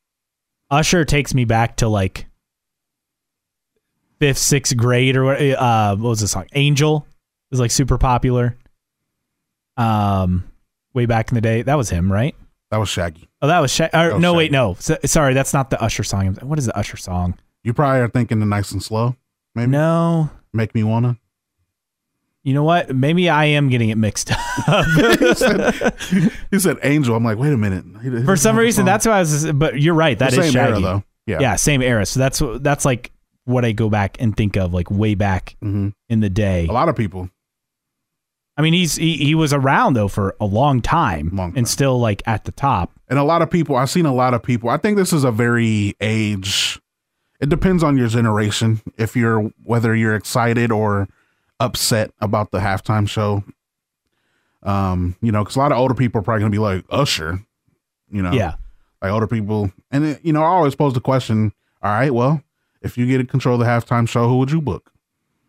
Usher takes me back to like fifth, sixth grade or uh, what was the song? Angel was like super popular. Um, way back in the day, that was him, right? That was Shaggy. Oh, that was Shaggy. No, Shaggy. wait, no. So, sorry, that's not the Usher song. What is the Usher song? You probably are thinking the Nice and Slow, maybe? No. Make Me Wanna? You know what? Maybe I am getting it mixed up. you, said, you said Angel. I'm like, wait a minute. He, For some reason, that's what I was, but you're right. That the is same Shaggy. Same era, though. Yeah. yeah, same era. So that's that's like what I go back and think of, like way back mm-hmm. in the day. A lot of people. I mean, he's he, he was around, though, for a long time, long time and still, like, at the top. And a lot of people, I've seen a lot of people. I think this is a very age, it depends on your generation, if you're, whether you're excited or upset about the halftime show. Um, you know, because a lot of older people are probably going to be like, Usher, you know. Yeah. Like, older people. And, it, you know, I always pose the question, all right, well, if you get to control the halftime show, who would you book?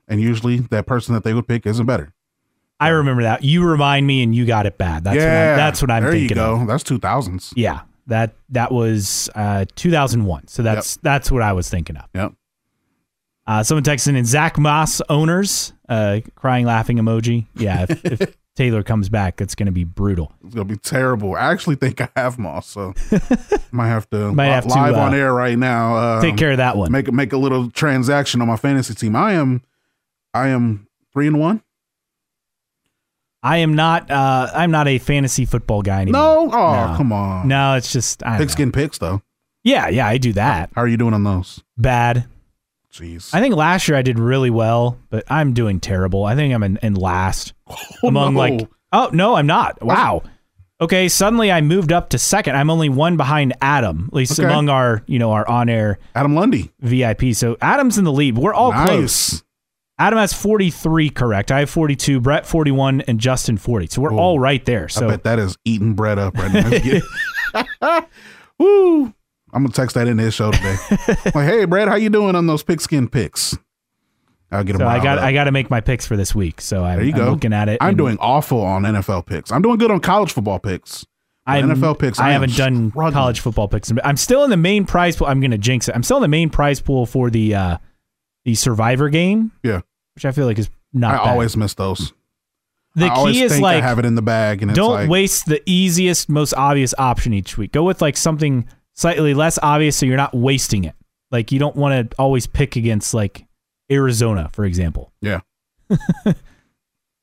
And usually that person that they would pick isn't better. I remember that. You remind me, and you got it bad. That's yeah, what I, that's what I'm there thinking. There you go. Of. That's two thousands. Yeah, that that was uh, two thousand one. So that's yep. that's what I was thinking of. Yep. Uh, someone texted in Zach Moss owners, uh, crying laughing emoji. Yeah, if, if Taylor comes back, it's going to be brutal. It's going to be terrible. I actually think I have Moss, so might have to might li- have to, live uh, on air right now. Uh, take care of that one. Make make a little transaction on my fantasy team. I am I am three and one. I am not. Uh, I'm not a fantasy football guy anymore. No, oh no. come on. No, it's just I pick skin picks though. Yeah, yeah, I do that. How are you doing on those? Bad. Jeez. I think last year I did really well, but I'm doing terrible. I think I'm in, in last oh, among no. like. Oh no, I'm not. Wow. Okay, suddenly I moved up to second. I'm only one behind Adam, at least okay. among our you know our on air Adam Lundy V I P. So Adam's in the lead. We're all nice. close. Adam has forty-three correct. I have forty-two, Brett forty-one, and Justin forty. So we're Ooh, all right there. So I bet that is eating Brett up right now. Woo! I'm gonna text that in his show today. Like, hey, Brett, how you doing on those pigskin picks? I'll get so I got. Up. I got to make my picks for this week. So I'm, I'm looking at it. I'm doing awful on N F L picks. I'm doing good on college football picks. N F L picks. I, I haven't done struggling. college football picks. I'm still in the main prize pool. I'm gonna jinx it. I'm still in the main prize pool for the. Uh, The Survivor game, yeah, which I feel like is not. I bad. always miss those. The I key is think like I have it in the bag, and it's don't like, waste the easiest, most obvious option each week. Go with like something slightly less obvious, so you're not wasting it. Like you don't want to always pick against like Arizona, for example. Yeah.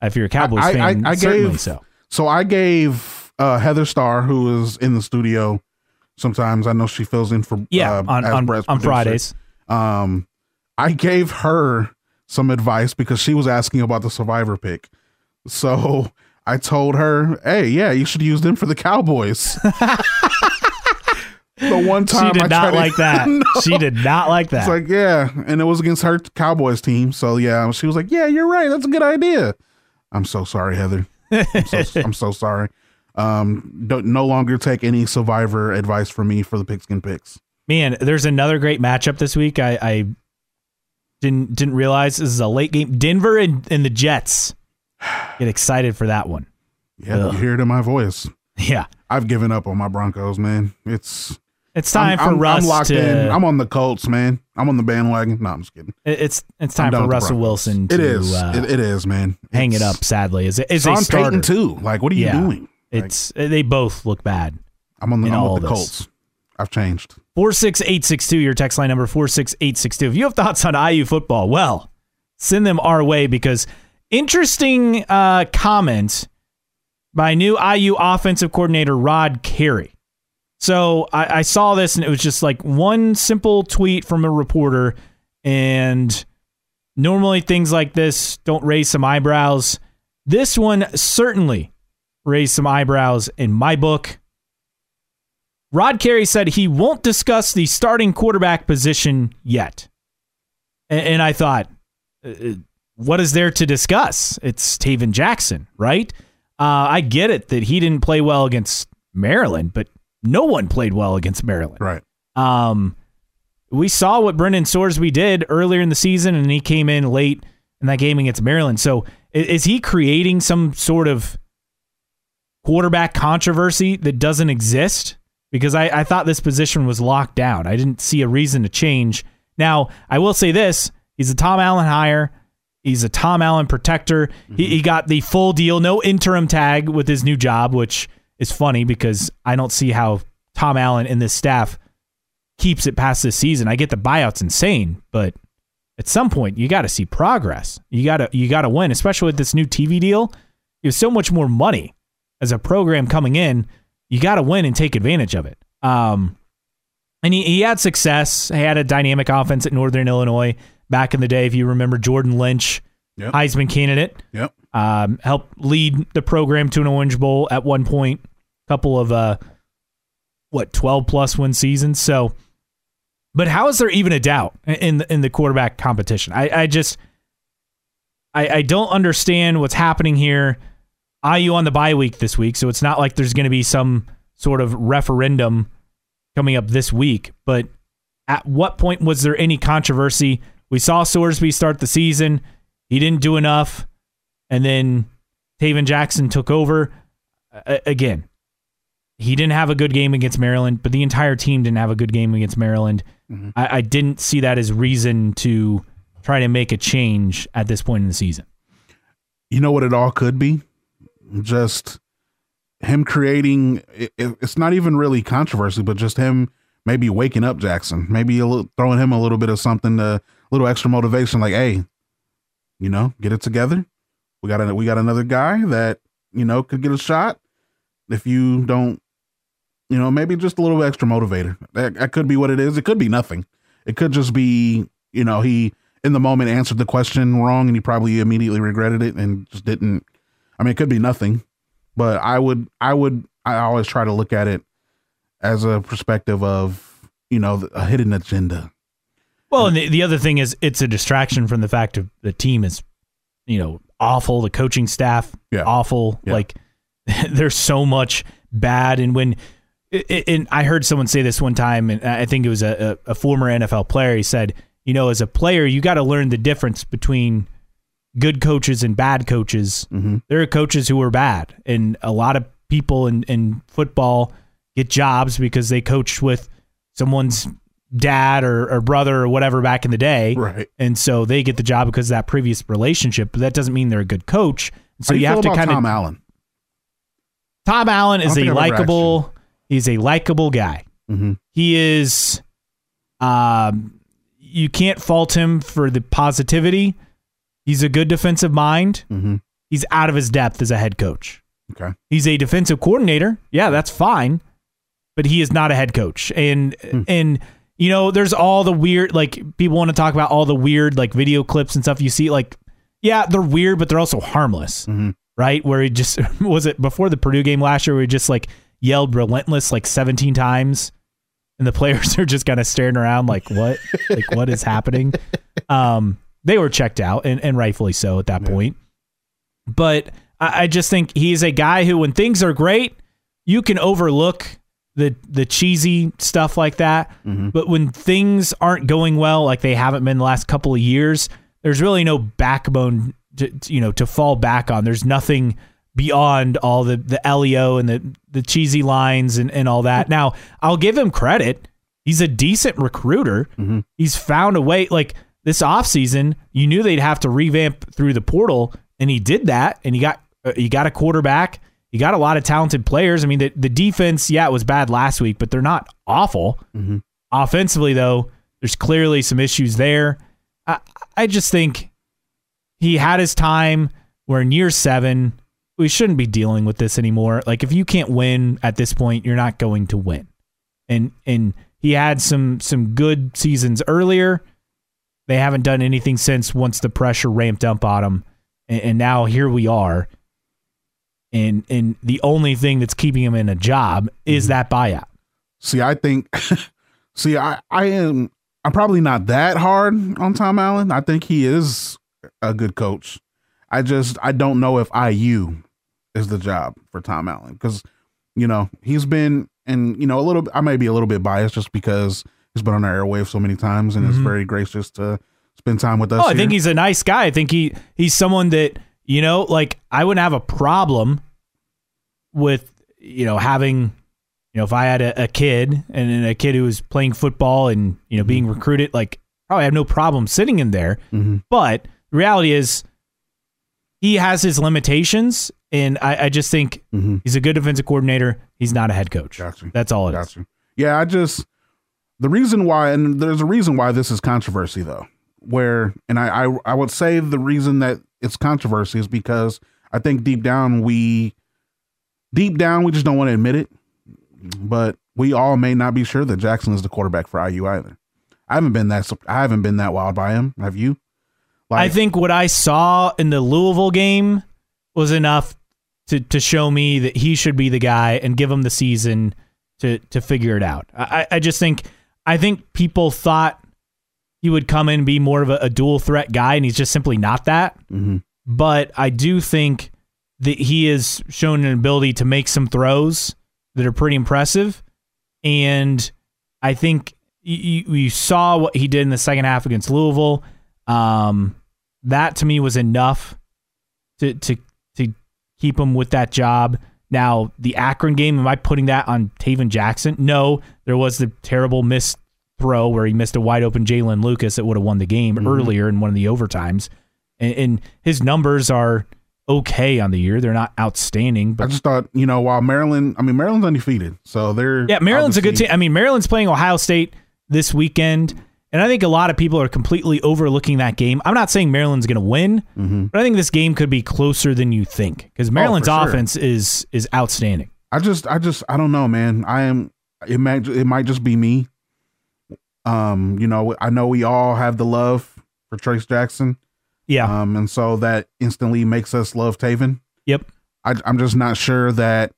If you're a Cowboys I, fan, I, I, I certainly gave, so. So I gave uh, Heather Starr, who is in the studio, sometimes. I know she fills in for yeah uh, on on, on Fridays. Um, I gave her some advice because she was asking about the Survivor pick. So I told her, "Hey, yeah, you should use them for the Cowboys." The one time she did I not like to, that. No. She did not like that. It's like, yeah, and it was against her Cowboys team. So yeah, she was like, "Yeah, you're right. That's a good idea." I'm so sorry, Heather. I'm, so, I'm so sorry. Um, don't no longer take any Survivor advice from me for the Pigskin picks. Man, there's another great matchup this week. I, I didn't didn't realize this is a late game. Denver and, and the Jets. Get excited for that one. Yeah, Ugh. You hear it in my voice. Yeah, I've given up on my Broncos, man. It's it's time I'm, for I'm, Russ. I'm locked to, in. I'm on the Colts, man. I'm on the bandwagon. No, I'm just kidding. It's it's time for Russell Wilson. To, it is. Uh, it, it is, man. It's, hang it up. Sadly, is it is a starter too? Like, what are you yeah. doing? Like, it's they both look bad. I'm on the, I'm with the Colts. I've changed. four six eight six two. Your text line number four six eight six two. If you have thoughts on I U football, well, send them our way because interesting uh, comment by new I U offensive coordinator Rod Carey. So I, I saw this and it was just like one simple tweet from a reporter. And normally things like this don't raise some eyebrows. This one certainly raised some eyebrows in my book. Rod Carey said he won't discuss the starting quarterback position yet. And, and I thought, uh, what is there to discuss? It's Taven Jackson, right? Uh, I get it that he didn't play well against Maryland, but no one played well against Maryland. Right. Um, we saw what Brendan Sorsby did earlier in the season, and he came in late in that game against Maryland. So is, is he creating some sort of quarterback controversy that doesn't exist? Because I, I thought this position was locked down. I didn't see a reason to change. Now, I will say this. He's a Tom Allen hire. He's a Tom Allen protector. Mm-hmm. He, he got the full deal, no interim tag with his new job, which is funny because I don't see how Tom Allen and this staff keeps it past this season. I get the buyout's insane, but at some point, you got to see progress. You got to you got to win, especially with this new T V deal. You have so much more money as a program coming in. You got to win and take advantage of it. Um, and he, he had success. He had a dynamic offense at Northern Illinois back in the day. If you remember Jordan Lynch, yep. Heisman candidate, yep. um, helped lead the program to an Orange Bowl at one point, a couple of, uh, what, twelve plus win seasons. So, but how is there even a doubt in the, in the quarterback competition? I, I just, I, I don't understand what's happening here. I U on the bye week this week, so it's not like there's going to be some sort of referendum coming up this week. But at what point was there any controversy? We saw Sorsby start the season. He didn't do enough. And then Taven Jackson took over. Uh, again, he didn't have a good game against Maryland, but the entire team didn't have a good game against Maryland. Mm-hmm. I, I didn't see that as reason to try to make a change at this point in the season. You know what it all could be? Just him creating, it, it's not even really controversy, but just him maybe waking up Jackson, maybe a little, throwing him a little bit of something, a little extra motivation, like, hey, you know, get it together. We got a, we got another guy that, you know, could get a shot. If you don't, you know, maybe just a little extra motivator. That, that could be what it is. It could be nothing. It could just be, you know, he in the moment answered the question wrong and he probably immediately regretted it and just didn't. I mean, it could be nothing, but I would, I would, I always try to look at it as a perspective of, you know, a hidden agenda. Well, and the, the other thing is it's a distraction from the fact of the team is, you know, awful. The coaching staff, yeah. awful. Yeah. Like there's so much bad. And when, and I heard someone say this one time, and I think it was a, a former N F L player. He said, you know, as a player, you got to learn the difference between good coaches and bad coaches. Mm-hmm. There are coaches who are bad, and a lot of people in, in football get jobs because they coached with someone's dad or, or brother or whatever back in the day. Right. And so they get the job because of that previous relationship, but that doesn't mean they're a good coach. So How do you, you have to kind of Tom Allen. Tom Allen is a likable, he's a likable guy. Mm-hmm. He is, um, you can't fault him for the positivity. He's a good defensive mind. Mm-hmm. He's out of his depth as a head coach. Okay. He's a defensive coordinator. Yeah, that's fine. but he is not a head coach. And, mm. and you know, there's all the weird, like, people want to talk about all the weird, like, video clips and stuff you see. Like, yeah, they're weird, but they're also harmless, mm-hmm. right? Where he just, was it before the Purdue game last year, where he just, like, yelled relentless, like, seventeen times, and the players are just kind of staring around like, what? Like, what is happening? Um, they were checked out, and, and rightfully so at that yeah. point. But I, I just think he's a guy who, when things are great, you can overlook the the cheesy stuff like that. Mm-hmm. But when things aren't going well, like they haven't been the last couple of years, there's really no backbone to, to, you know, to fall back on. There's nothing beyond all the, the L E O and the, the cheesy lines and, and all that. Now, I'll give him credit. He's a decent recruiter. Mm-hmm. He's found a way. Like, this offseason, you knew they'd have to revamp through the portal, and he did that, and he got he got a quarterback. He got a lot of talented players. I mean, the, the defense, yeah, it was bad last week, but they're not awful. Mm-hmm. Offensively, though, there's clearly some issues there. I, I just think he had his time. We're in year seven. We shouldn't be dealing with this anymore. Like, if you can't win at this point, you're not going to win. And and he had some some good seasons earlier. They haven't done anything since once the pressure ramped up on him. And, and now here we are. And and the only thing that's keeping him in a job is mm-hmm. that buyout. See, I think see, I, I am I'm probably not that hard on Tom Allen. I think he is a good coach. I just I don't know if I U is the job for Tom Allen, because, you know, he's been, and, you know, a little I might be a little bit biased just because he's been on our airwaves so many times and mm-hmm. is very gracious to spend time with us. Oh, I here. think he's a nice guy. I think he he's someone that, you know, like, I wouldn't have a problem with, you know, having, you know, if I had a, a kid and a kid who was playing football and, you know, being recruited, like, probably have no problem sitting in there. Mm-hmm. But the reality is he has his limitations, and I, I just think mm-hmm. he's a good defensive coordinator. He's not a head coach. Gotcha. That's all it gotcha. is. Yeah, I just, the reason why, and there's a reason why this is controversy, though, where, and I, I, I would say the reason that it's controversy is because I think deep down we deep down we just don't want to admit it, but we all may not be sure that Jackson is the quarterback for I U either. I haven't been that I haven't been that wild by him. Have you? Like, I think what I saw in the Louisville game was enough to to show me that he should be the guy and give him the season to to figure it out. I, I just think I think people thought he would come in and be more of a, a dual threat guy, and he's just simply not that. Mm-hmm. But I do think that he has shown an ability to make some throws that are pretty impressive. And I think you, you saw what he did in the second half against Louisville. Um, that to me was enough to, to, to keep him with that job. Now, the Akron game, am I putting that on Taven Jackson? No, there was the terrible missed throw where he missed a wide open Jalen Lucas that would have won the game mm-hmm. earlier in one of the overtimes, and, and his numbers are okay on the year. They're not outstanding, but I just thought, you know, while Maryland, I mean, Maryland's undefeated, so they're yeah, Maryland's a good team. I mean, Maryland's playing Ohio State this weekend, and I think a lot of people are completely overlooking that game. I'm not saying Maryland's going to win, mm-hmm. but I think this game could be closer than you think, because Maryland's oh, for sure. offense is is outstanding. I just, I just, I don't know, man. I am. It might, it might just be me. Um, you know, I know we all have the love for Trace Jackson. Yeah. Um, and so that instantly makes us love Taven. Yep. I, I'm just not sure that,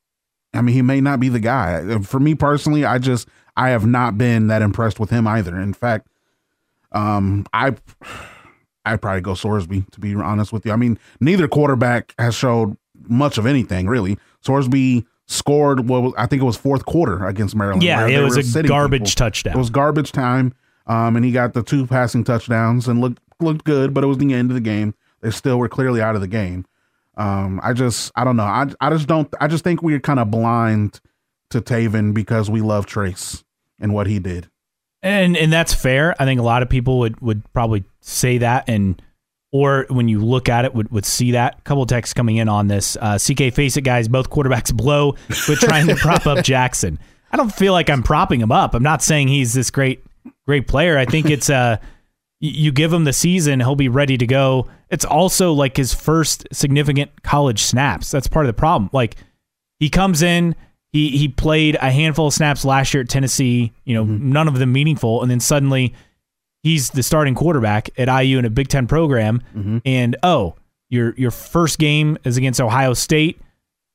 I mean, he may not be the guy. For me personally, I just, I have not been that impressed with him either. In fact, um, I, I'd probably go Soresby, to be honest with you. I mean, neither quarterback has showed much of anything, really. Soresby scored what was, I think it was fourth quarter against Maryland. Yeah, it was a garbage people. touchdown. It was garbage time, um, and he got the two passing touchdowns and looked looked good, but it was the end of the game. They still were clearly out of the game. Um, I just, I don't know. I I just don't. I just think we're kind of blind to Taven because we love Trace and what he did. And and that's fair. I think a lot of people would would probably say that, and or when you look at it, would, would see that. A couple of texts coming in on this. Uh, C K, face it, guys. Both quarterbacks blow with trying to prop up Jackson. I don't feel like I'm propping him up. I'm not saying he's this great, great player. I think it's uh, you give him the season, he'll be ready to go. It's also like his first significant college snaps. That's part of the problem. Like, he comes in, He he played a handful of snaps last year at Tennessee, you know, mm-hmm. none of them meaningful, and then suddenly he's the starting quarterback at I U in a Big Ten program, mm-hmm. and oh, your your first game is against Ohio State.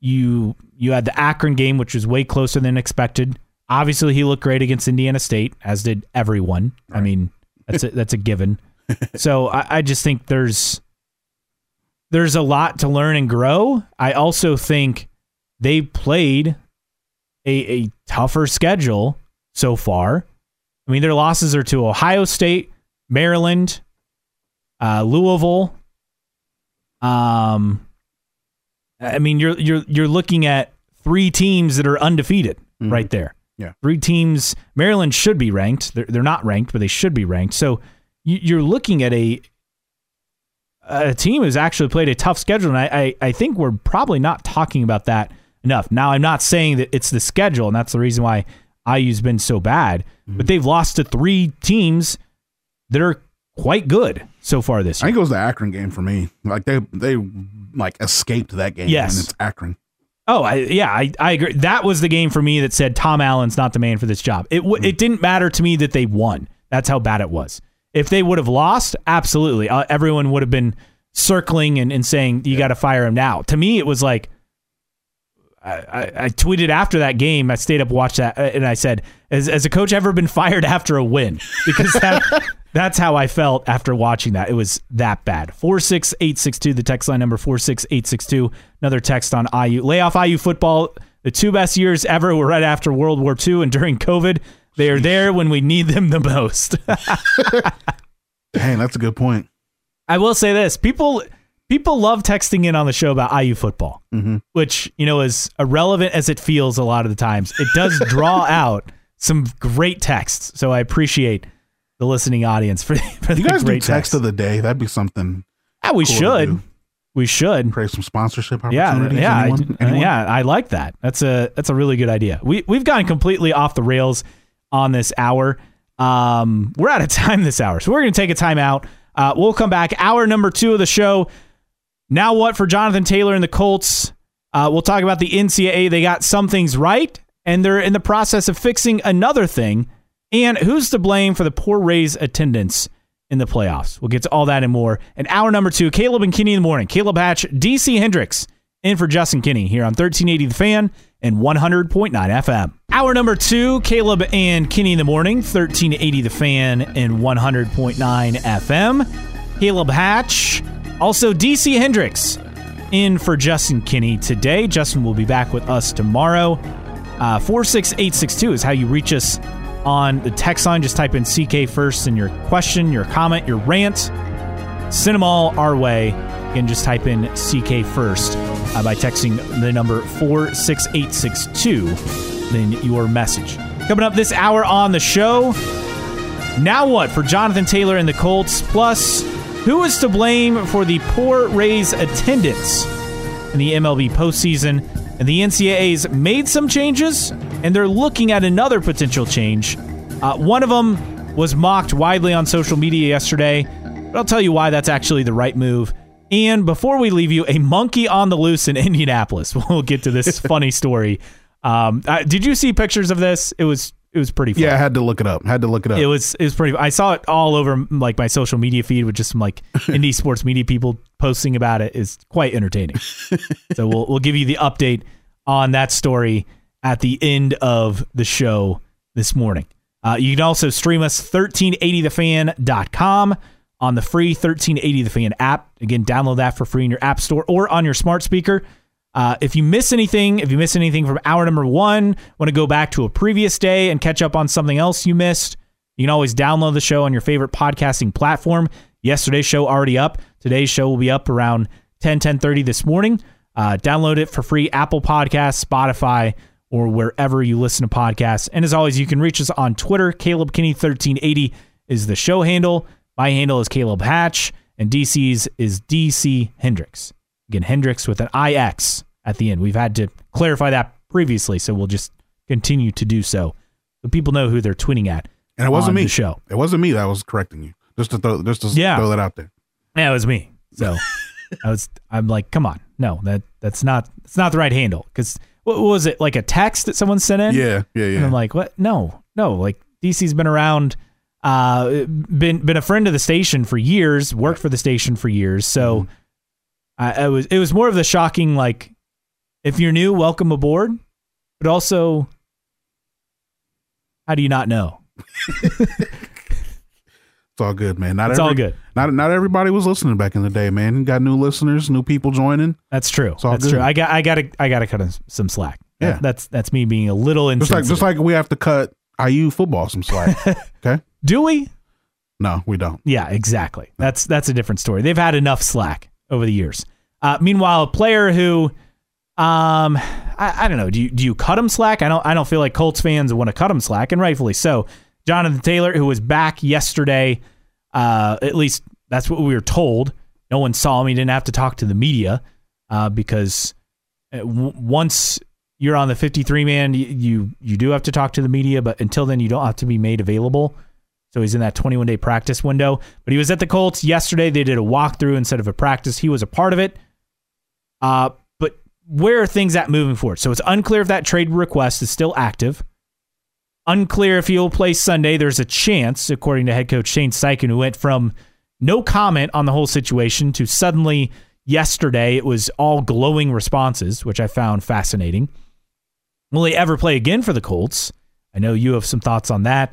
You you had the Akron game, which was way closer than expected. Obviously, he looked great against Indiana State, as did everyone. Right. I mean, that's a, that's a given. So I, I just think there's there's a lot to learn and grow. I also think they played A, a tougher schedule so far. I mean, their losses are to Ohio State, Maryland, uh, Louisville. Um, I mean, you're you're you're looking at three teams that are undefeated mm-hmm. right there. Yeah, three teams. Maryland should be ranked. They're they're not ranked, but they should be ranked. So you, you're looking at a a team who's actually played a tough schedule, and I I, I think we're probably not talking about that enough. Now, I'm not saying that it's the schedule, and that's the reason why I U's been so bad, mm-hmm. but they've lost to three teams that are quite good so far this year. I think it was the Akron game for me. Like, they they like escaped that game, yes. and it's Akron. Oh, I, yeah, I, I agree. That was the game for me that said Tom Allen's not the man for this job. It w- mm-hmm. It didn't matter to me that they won. That's how bad it was. If they would have lost, absolutely. Uh, everyone would have been circling and, and saying, you yeah. got to fire him now. To me, it was like, I, I tweeted after that game, I stayed up, watched that, and I said, has, has a coach ever been fired after a win? Because that, that's how I felt after watching that. It was that bad. four six eight six two, the text line number four six eight six two. Another text on I U. Lay off I U football. The two best years ever were right after World War Two and during COVID. They are there when we need them the most. Hey, that's a good point. I will say this. People... People love texting in on the show about I U football, mm-hmm. which, you know, as irrelevant as it feels a lot of the times, it does draw out some great texts. So I appreciate the listening audience for, for you the guys great do text of the day. That'd be something. Yeah, we cool should. We should create some sponsorship opportunities. Yeah, yeah, Anyone? I, Anyone? yeah. I like that. That's a that's a really good idea. We we've gone completely off the rails on this hour. Um, we're out of time this hour, so we're going to take a time out. Uh, we'll come back hour number two of the show. Now what for Jonathan Taylor and the Colts? Uh, we'll talk about the N C double A. They got some things right, and they're in the process of fixing another thing. And who's to blame for the poor Rays attendance in the playoffs? We'll get to all that and more. And hour number two, Caleb and Kenny in the morning. Caleb Hatch, D C Hendrix, in for Justin Kenny here on thirteen eighty The Fan and one hundred point nine F M. Hour number two, Caleb and Kenny in the morning, thirteen eighty The Fan and one hundred point nine F M. Caleb Hatch. Also, D C Hendrix in for Justin Kenny today. Justin will be back with us tomorrow. Uh, four six eight six two is how you reach us on the text line. Just type in C K first and your question, your comment, your rant. Send them all our way. Again, just type in C K first uh, by texting the number four six eight six two, then your message. Coming up this hour on the show, now what for Jonathan Taylor and the Colts, plus... who is to blame for the poor Rays attendance in the M L B postseason? And the N C double A's made some changes, and they're looking at another potential change. Uh, one of them was mocked widely on social media yesterday, but I'll tell you why that's actually the right move. And before we leave you, a monkey on the loose in Indianapolis. We'll get to this funny story. Um, uh, did you see pictures of this? It was It was pretty funny. Yeah, I had to look it up. I had to look it up. It was it was pretty I saw it all over like my social media feed with just some like indie sports media people posting about it. It's quite entertaining. So we'll we'll give you the update on that story at the end of the show this morning. Uh, you can also stream us thirteen eighty the fan dot com on the free thirteen eighty The Fan app. Again, download that for free in your app store or on your smart speaker. Uh, if you miss anything, if you miss anything from hour number one, want to go back to a previous day and catch up on something else you missed, you can always download the show on your favorite podcasting platform. Yesterday's show already up. Today's show will be up around ten, ten thirty this morning. Uh, download it for free, Apple Podcasts, Spotify, or wherever you listen to podcasts. And as always, you can reach us on Twitter. Caleb Kenny thirteen eighty is the show handle. My handle is Caleb Hatch, and D C's is D C Hendrix. Again, Hendrix with an I X at the end. We've had to clarify that previously, so we'll just continue to do so. So people know who they're tweeting at. And it wasn't me. The show. It wasn't me that was correcting you. Just to throw, just to yeah. throw that out there. Yeah, it was me. So I was. I'm like, come on, no, that that's not. It's not the right handle because what was it, like a text that someone sent in? Yeah, yeah, yeah. And I'm like, what? No, no. Like, D C's been around, uh, been been a friend of the station for years, worked for the station for years. So mm-hmm. I, I was it was more of the shocking, like, if you're new, welcome aboard. But also, how do you not know? It's all good, man. Not it's every, all good. Not not everybody was listening back in the day, man. You got new listeners, new people joining. That's true. It's all that's good. true. I got I got to I got to cut some slack. Yeah, that, that's that's me being a little insensitive. Just like just like we have to cut I U football some slack. Okay, do we? No, we don't. Yeah, exactly. No. That's that's a different story. They've had enough slack over the years. Uh, meanwhile, a player who. Um, I, I don't know. Do you do you cut him slack? I don't. I don't feel like Colts fans want to cut him slack, and rightfully so. Jonathan Taylor, who was back yesterday, uh, at least that's what we were told. No one saw him. He didn't have to talk to the media uh, because w- once you're on the fifty-three man, you, you you do have to talk to the media, but until then, you don't have to be made available. So he's in that twenty-one day practice window. But he was at the Colts yesterday. They did a walkthrough instead of a practice. He was a part of it. Uh. Where are things at moving forward? So it's unclear if that trade request is still active. Unclear if he'll play Sunday. There's a chance, according to head coach Shane Steichen, who went from no comment on the whole situation to suddenly yesterday it was all glowing responses, which I found fascinating. Will he ever play again for the Colts? I know you have some thoughts on that.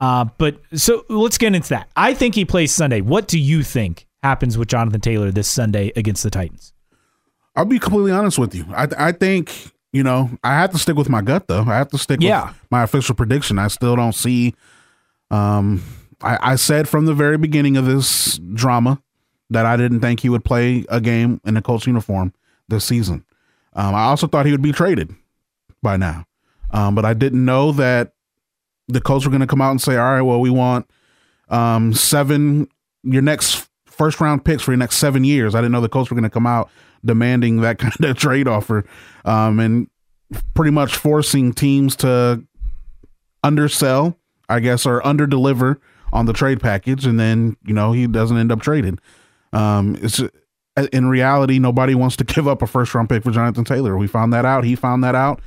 Uh, but so let's get into that. I think he plays Sunday. What do you think happens with Jonathan Taylor this Sunday against the Titans? I'll be completely honest with you. I, I think, you know, I have to stick with my gut, though. I have to stick yeah. with my official prediction. I still don't see. Um, I, I said from the very beginning of this drama that I didn't think he would play a game in a Colts uniform this season. Um, I also thought he would be traded by now. Um, but I didn't know that the Colts were going to come out and say, all right, well, we want um, seven, your next first round picks for your next seven years. I didn't know the Colts were going to come out demanding that kind of trade offer um, and pretty much forcing teams to undersell, I guess, or under deliver on the trade package. And then, you know, he doesn't end up traded. Um, it's in reality, nobody wants to give up a first round pick for Jonathan Taylor. We found that out. He found that out.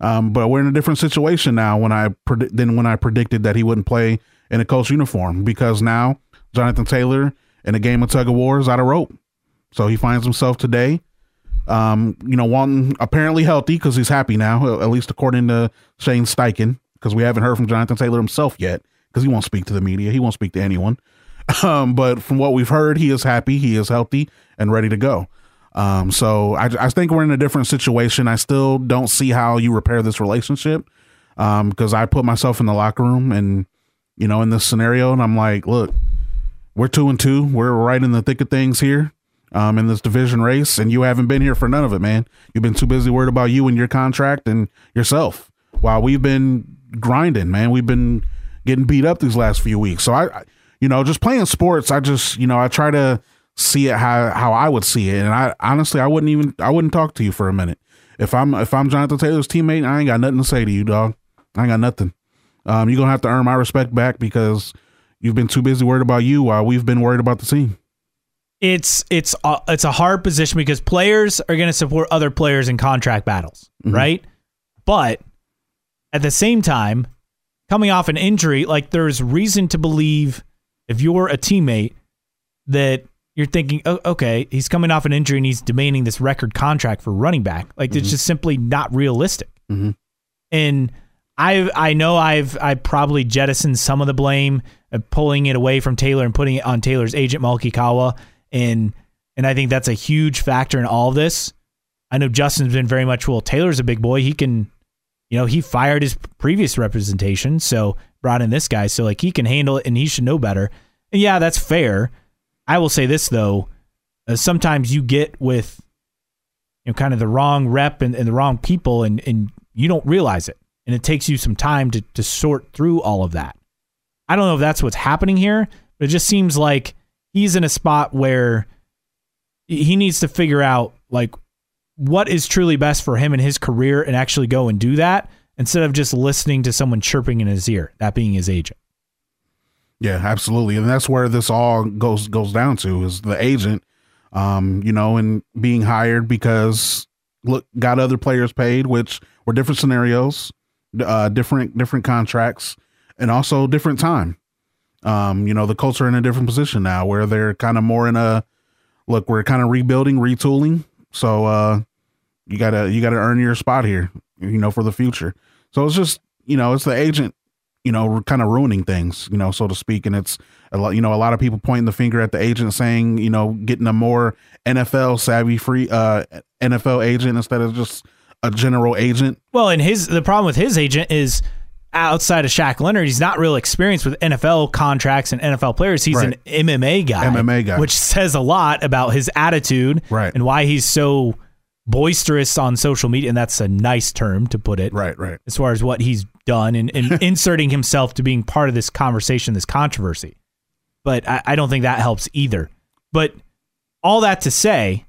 Um, but we're in a different situation now when I predict than when I predicted that he wouldn't play in a Colts uniform, because now Jonathan Taylor in a game of tug of war is out of rope. So he finds himself today, um, you know, one apparently healthy because he's happy now, at least according to Shane Steichen, because we haven't heard from Jonathan Taylor himself yet because he won't speak to the media. He won't speak to anyone. Um, but from what we've heard, he is happy. He is healthy and ready to go. Um, so I, I think we're in a different situation. I still don't see how you repair this relationship um, because I put myself in the locker room and, you know, in this scenario. And I'm like, look, we're two and two. We're right in the thick of things here. Um, in this division race, and you haven't been here for none of it, man. You've been too busy worried about you and your contract and yourself while we've been grinding, man. We've been getting beat up these last few weeks. So I, you know, just playing sports, I just, you know, I try to see it how, how I would see it. And I honestly, I wouldn't even, I wouldn't talk to you for a minute. If I'm, if I'm Jonathan Taylor's teammate, I ain't got nothing to say to you, dog. I ain't got nothing. Um, you're going to have to earn my respect back because you've been too busy worried about you while we've been worried about the team. It's it's a, it's a hard position because players are going to support other players in contract battles, mm-hmm. right? But at the same time, coming off an injury, like there's reason to believe if you're a teammate that you're thinking, oh, okay, he's coming off an injury and he's demanding this record contract for running back. Like mm-hmm. it's just simply not realistic. Mm-hmm. And I I know I've I probably jettisoned some of the blame, of pulling it away from Taylor and putting it on Taylor's agent Malki Kawa. And and I think that's a huge factor in all of this. I know Justin's been very much, well, Taylor's a big boy. He can, you know, he fired his previous representation, so brought in this guy. So, like, he can handle it and he should know better. And yeah, that's fair. I will say this, though. Uh, sometimes you get with, you know, kind of the wrong rep and, and the wrong people, and, and you don't realize it. And it takes you some time to, to sort through all of that. I don't know if that's what's happening here, but it just seems like he's in a spot where he needs to figure out like what is truly best for him and his career and actually go and do that instead of just listening to someone chirping in his ear, that being his agent. Yeah, absolutely. And that's where this all goes goes down to is the agent, um, you know, and being hired because look, got other players paid, which were different scenarios, uh, different different contracts, and also different time. Um, you know, the Colts are in a different position now where they're kind of more in a look. We're kind of rebuilding, retooling. So uh, you gotta you gotta earn your spot here, you know, for the future. So it's just, you know, it's the agent, you know, kind of ruining things, you know, so to speak. And it's a lot, you know, a lot of people pointing the finger at the agent saying, you know, getting a more N F L savvy free uh, N F L agent instead of just a general agent. Well, and his the problem with his agent is outside of Shaq Leonard, he's not real experienced with N F L contracts and N F L players. He's right. an M M A guy, M M A guy, which says a lot about his attitude right. and why he's so boisterous on social media, and that's a nice term to put it, right right as far as what he's done and, and inserting himself to being part of this conversation, this controversy. But I, I don't think that helps either. But all that to say,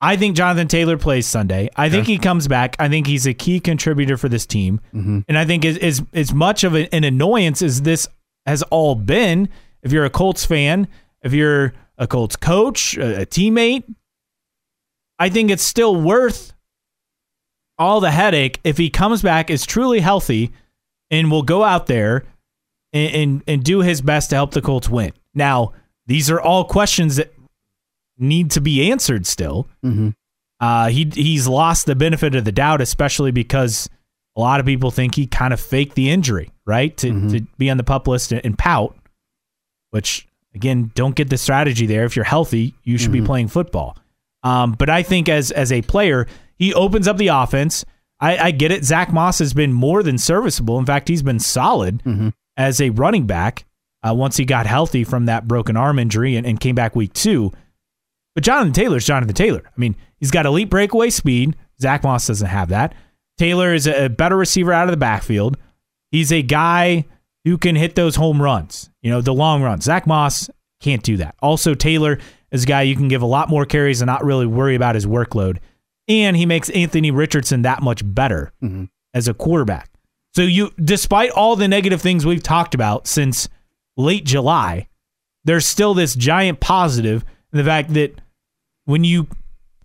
I think Jonathan Taylor plays Sunday. I think yeah. he comes back. I think he's a key contributor for this team. Mm-hmm. And I think as, as, as much of an annoyance as this has all been, if you're a Colts fan, if you're a Colts coach, a, a teammate, I think it's still worth all the headache if he comes back, is truly healthy, and will go out there and, and and do his best to help the Colts win. Now, these are all questions that need to be answered still. Mm-hmm. Uh, he he's lost the benefit of the doubt, especially because a lot of people think he kind of faked the injury, right? To mm-hmm. to be on the PUP list and, and pout, which, again, don't get the strategy there. If you're healthy, you should mm-hmm. be playing football. Um, but I think as as a player, he opens up the offense. I, I get it. Zach Moss has been more than serviceable. In fact, he's been solid mm-hmm. as a running back uh, once he got healthy from that broken arm injury and, and came back week two. But Jonathan Taylor's Jonathan Taylor. I mean, he's got elite breakaway speed. Zach Moss doesn't have that. Taylor is a better receiver out of the backfield. He's a guy who can hit those home runs, you know, the long runs. Zach Moss can't do that. Also, Taylor is a guy you can give a lot more carries and not really worry about his workload. And he makes Anthony Richardson that much better mm-hmm. as a quarterback. So you, despite all the negative things we've talked about since late July, there's still this giant positive in the fact that when you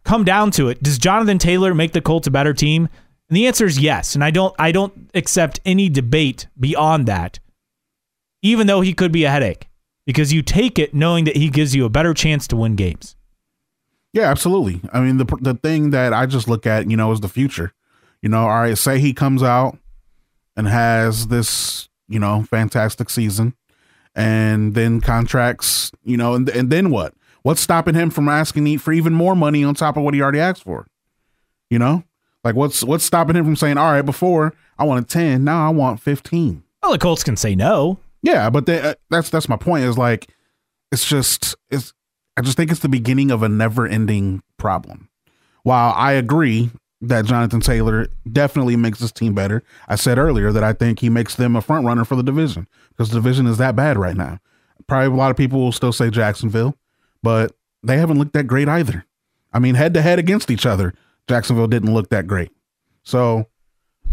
come down to it, does Jonathan Taylor make the Colts a better team? And the answer is yes. And I don't, I don't accept any debate beyond that, even though he could be a headache, because you take it knowing that he gives you a better chance to win games. Yeah, absolutely. I mean, the the thing that I just look at, you know, is the future. You know, all right, say he comes out and has this, you know, fantastic season and then contracts, you know, and, and then what? What's stopping him from asking for even more money on top of what he already asked for? You know, like what's what's stopping him from saying, all right, before I wanted ten, now I want fifteen. Well, the Colts can say no. Yeah, but they, uh, that's that's my point is like, it's just it's. I just think it's the beginning of a never-ending problem. While I agree that Jonathan Taylor definitely makes this team better, I said earlier that I think he makes them a front runner for the division because the division is that bad right now. Probably a lot of people will still say Jacksonville, but they haven't looked that great either. I mean, head-to-head against each other, Jacksonville didn't look that great. So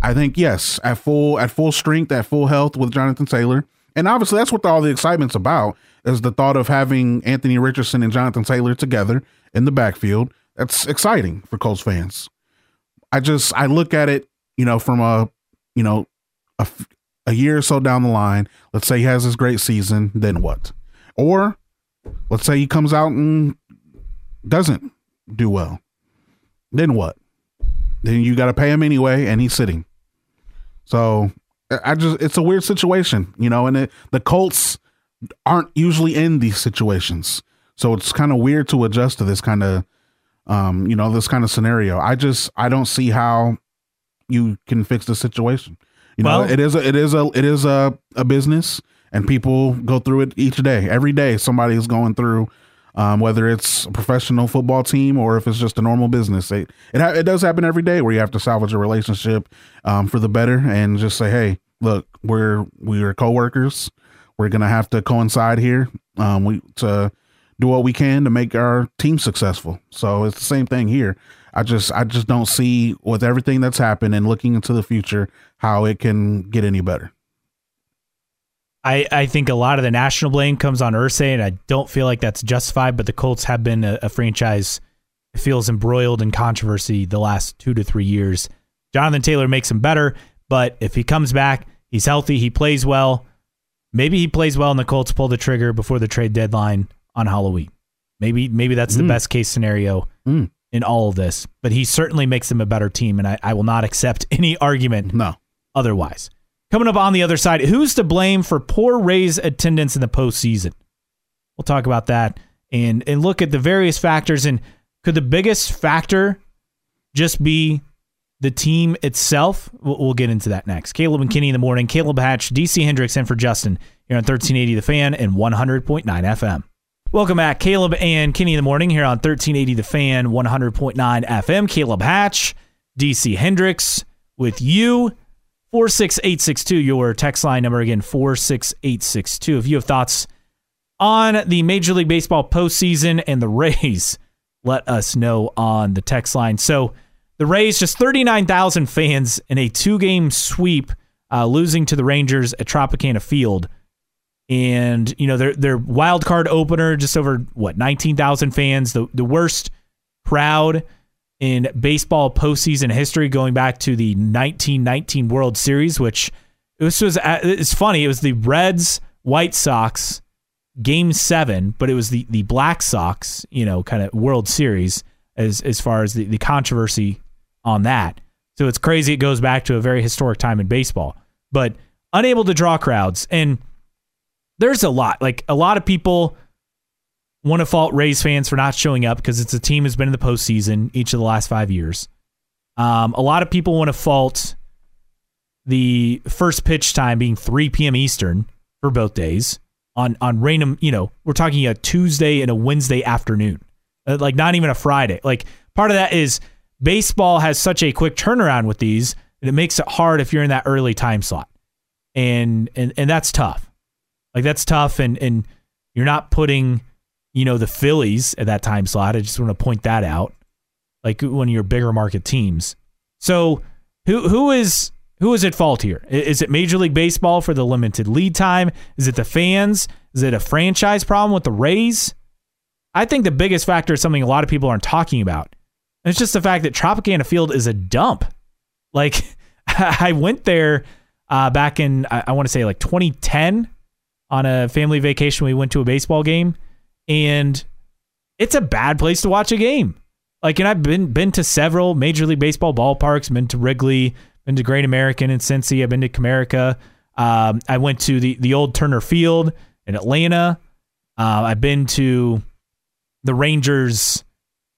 I think, yes, at full at full strength, at full health with Jonathan Taylor, and obviously that's what all the excitement's about, is the thought of having Anthony Richardson and Jonathan Taylor together in the backfield. That's exciting for Colts fans. I just, I look at it, you know, from a, you know, a, a year or so down the line, let's say he has this great season, then what? Or let's say he comes out and doesn't do well. Then what? Then you got to pay him anyway, and he's sitting. So I just, it's a weird situation, you know, and it, the Colts aren't usually in these situations. So it's kind of weird to adjust to this kind of, um, you know, this kind of scenario. I just, I don't see how you can fix the situation. You well, know, it is, a, it is a, it is a, a business, and people go through it each day. Every day somebody is going through, um, whether it's a professional football team or if it's just a normal business. It, it, ha- it does happen every day where you have to salvage a relationship um, for the better and just say, hey, look, we're, we're coworkers. We're going to have to coincide here um, we, to do what we can to make our team successful. So it's the same thing here. I just I just don't see, with everything that's happened and looking into the future, how it can get any better. I, I think a lot of the national blame comes on Irsay, and I don't feel like that's justified, but the Colts have been a, a franchise feels embroiled in controversy the last two to three years. Jonathan Taylor makes him better, but if he comes back, he's healthy, he plays well, maybe he plays well and the Colts pull the trigger before the trade deadline on Halloween. Maybe maybe that's the mm. best case scenario mm. in all of this, but he certainly makes them a better team, and I, I will not accept any argument no. otherwise. Coming up on the other side, who's to blame for poor Rays attendance in the postseason? We'll talk about that and and look at the various factors, and could the biggest factor just be the team itself? We'll, we'll get into that next. Caleb and Kenny in the morning. Caleb Hatch, D C Hendrix, and for Justin here on thirteen eighty The Fan and one hundred point nine F M. Welcome back. Caleb and Kenny in the morning here on thirteen eighty The Fan, one hundred point nine F M. Caleb Hatch, D C Hendrix with you. four six eight six two, your text line number again, four six eight six two. If you have thoughts on the Major League Baseball postseason and the Rays, let us know on the text line. So the Rays, just thirty-nine thousand fans in a two-game sweep, uh, losing to the Rangers at Tropicana Field. And, you know, their their wild card opener, just over, what, nineteen thousand fans, the, the worst crowd in baseball postseason history, going back to the nineteen nineteen World Series, which this was, it's funny, it was the Reds White Sox Game Seven, but it was the, the Black Sox, you know, kind of World Series as as far as the, the controversy on that. So it's crazy, it goes back to a very historic time in baseball, but unable to draw crowds. And there's a lot, like a lot of people want to fault Rays fans for not showing up because it's a team that's been in the postseason each of the last five years. Um, a lot of people want to fault the first pitch time being three p.m. Eastern for both days on on random. You know, we're talking a Tuesday and a Wednesday afternoon, like not even a Friday. Like part of that is baseball has such a quick turnaround with these that it makes it hard if you're in that early time slot, and and and that's tough. Like that's tough, and and you're not putting, you know, the Phillies at that time slot. I just want to point that out. Like one of your bigger market teams. So who who is who is at fault here? Is it Major League Baseball for the limited lead time? Is it the fans? Is it a franchise problem with the Rays? I think the biggest factor is something a lot of people aren't talking about. And it's just the fact that Tropicana Field is a dump. Like I went there uh, back in, I, I want to say like twenty ten on a family vacation. We went to a baseball game. And it's a bad place to watch a game. Like, and I've been been to several Major League Baseball ballparks, been to Wrigley, been to Great American in Cincy, I've been to Comerica. Um, I went to the, the old Turner Field in Atlanta. Uh, I've been to the Rangers'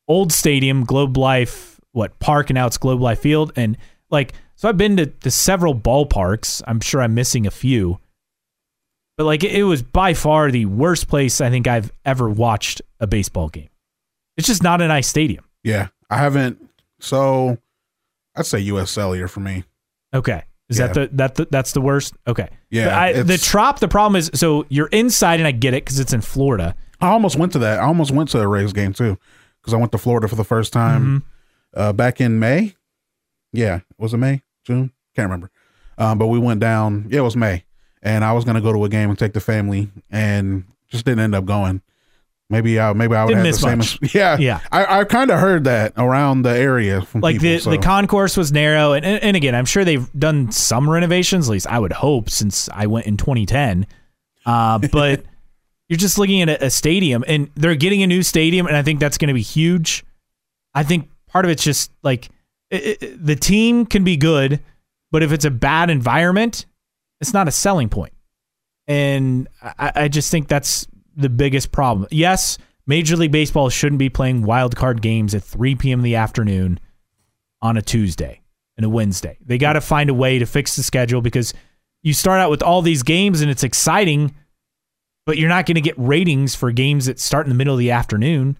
old stadium, Globe Life, what, Park, and now it's Globe Life Field. And, like, so I've been to, to several ballparks. I'm sure I'm missing a few. But like it was by far the worst place I think I've ever watched a baseball game. It's just not a nice stadium. Yeah, I haven't. So I'd say U S Cellular for me. Okay, is yeah. that the that the, that's the worst? Okay. Yeah. I, the Trop. The problem is, so you're inside, and I get it because it's in Florida. I almost went to that. I almost went to a Rays game too because I went to Florida for the first time mm-hmm. uh, back in May. Yeah, was it May? June? Can't remember. Um, but we went down. Yeah, it was May. And I was going to go to a game and take the family and just didn't end up going. Maybe I, maybe I would have the same. Much. Yeah. Yeah. I, I kind of heard that around the area. From like people, the, so. the concourse was narrow. And, and again, I'm sure they've done some renovations, at least I would hope, since I went in twenty ten. Uh, but you're just looking at a, a stadium, and they're getting a new stadium. And I think that's going to be huge. I think part of it's just like it, it, the team can be good, but if it's a bad environment, it's not a selling point. And I, I just think that's the biggest problem. Yes, Major League Baseball shouldn't be playing wild card games at three p.m. in the afternoon on a Tuesday and a Wednesday. They got to find a way to fix the schedule because you start out with all these games and it's exciting, but you're not going to get ratings for games that start in the middle of the afternoon.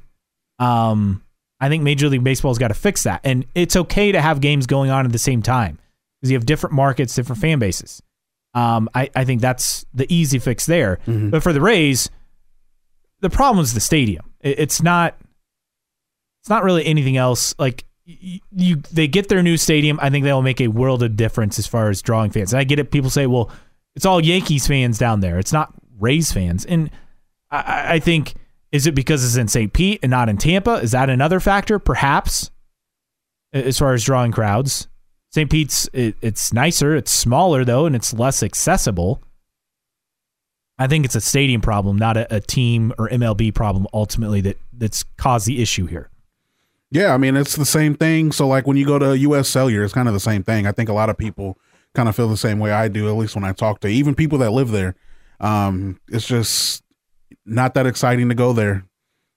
Um, I think Major League Baseball's got to fix that. And it's okay to have games going on at the same time because you have different markets, different fan bases. Um, I, I think that's the easy fix there. Mm-hmm. But for the Rays, the problem is the stadium. It, it's not it's not really anything else. Like you, you, they get their new stadium. I think they will make a world of difference as far as drawing fans. And I get it. People say, well, it's all Yankees fans down there. It's not Rays fans. And I, I think Is it because it's in Saint Pete and not in Tampa? Is that another factor? Perhaps, as far as drawing crowds. Saint Pete's, it, it's nicer, it's smaller, though, and it's less accessible. I think it's a stadium problem, not a, a team or M L B problem, ultimately, that, that's caused the issue here. Yeah, I mean, it's the same thing. So, like, when you go to U S Cellular, it's kind of the same thing. I think a lot of people kind of feel the same way I do, at least when I talk to even people that live there. Um, it's just not that exciting to go there.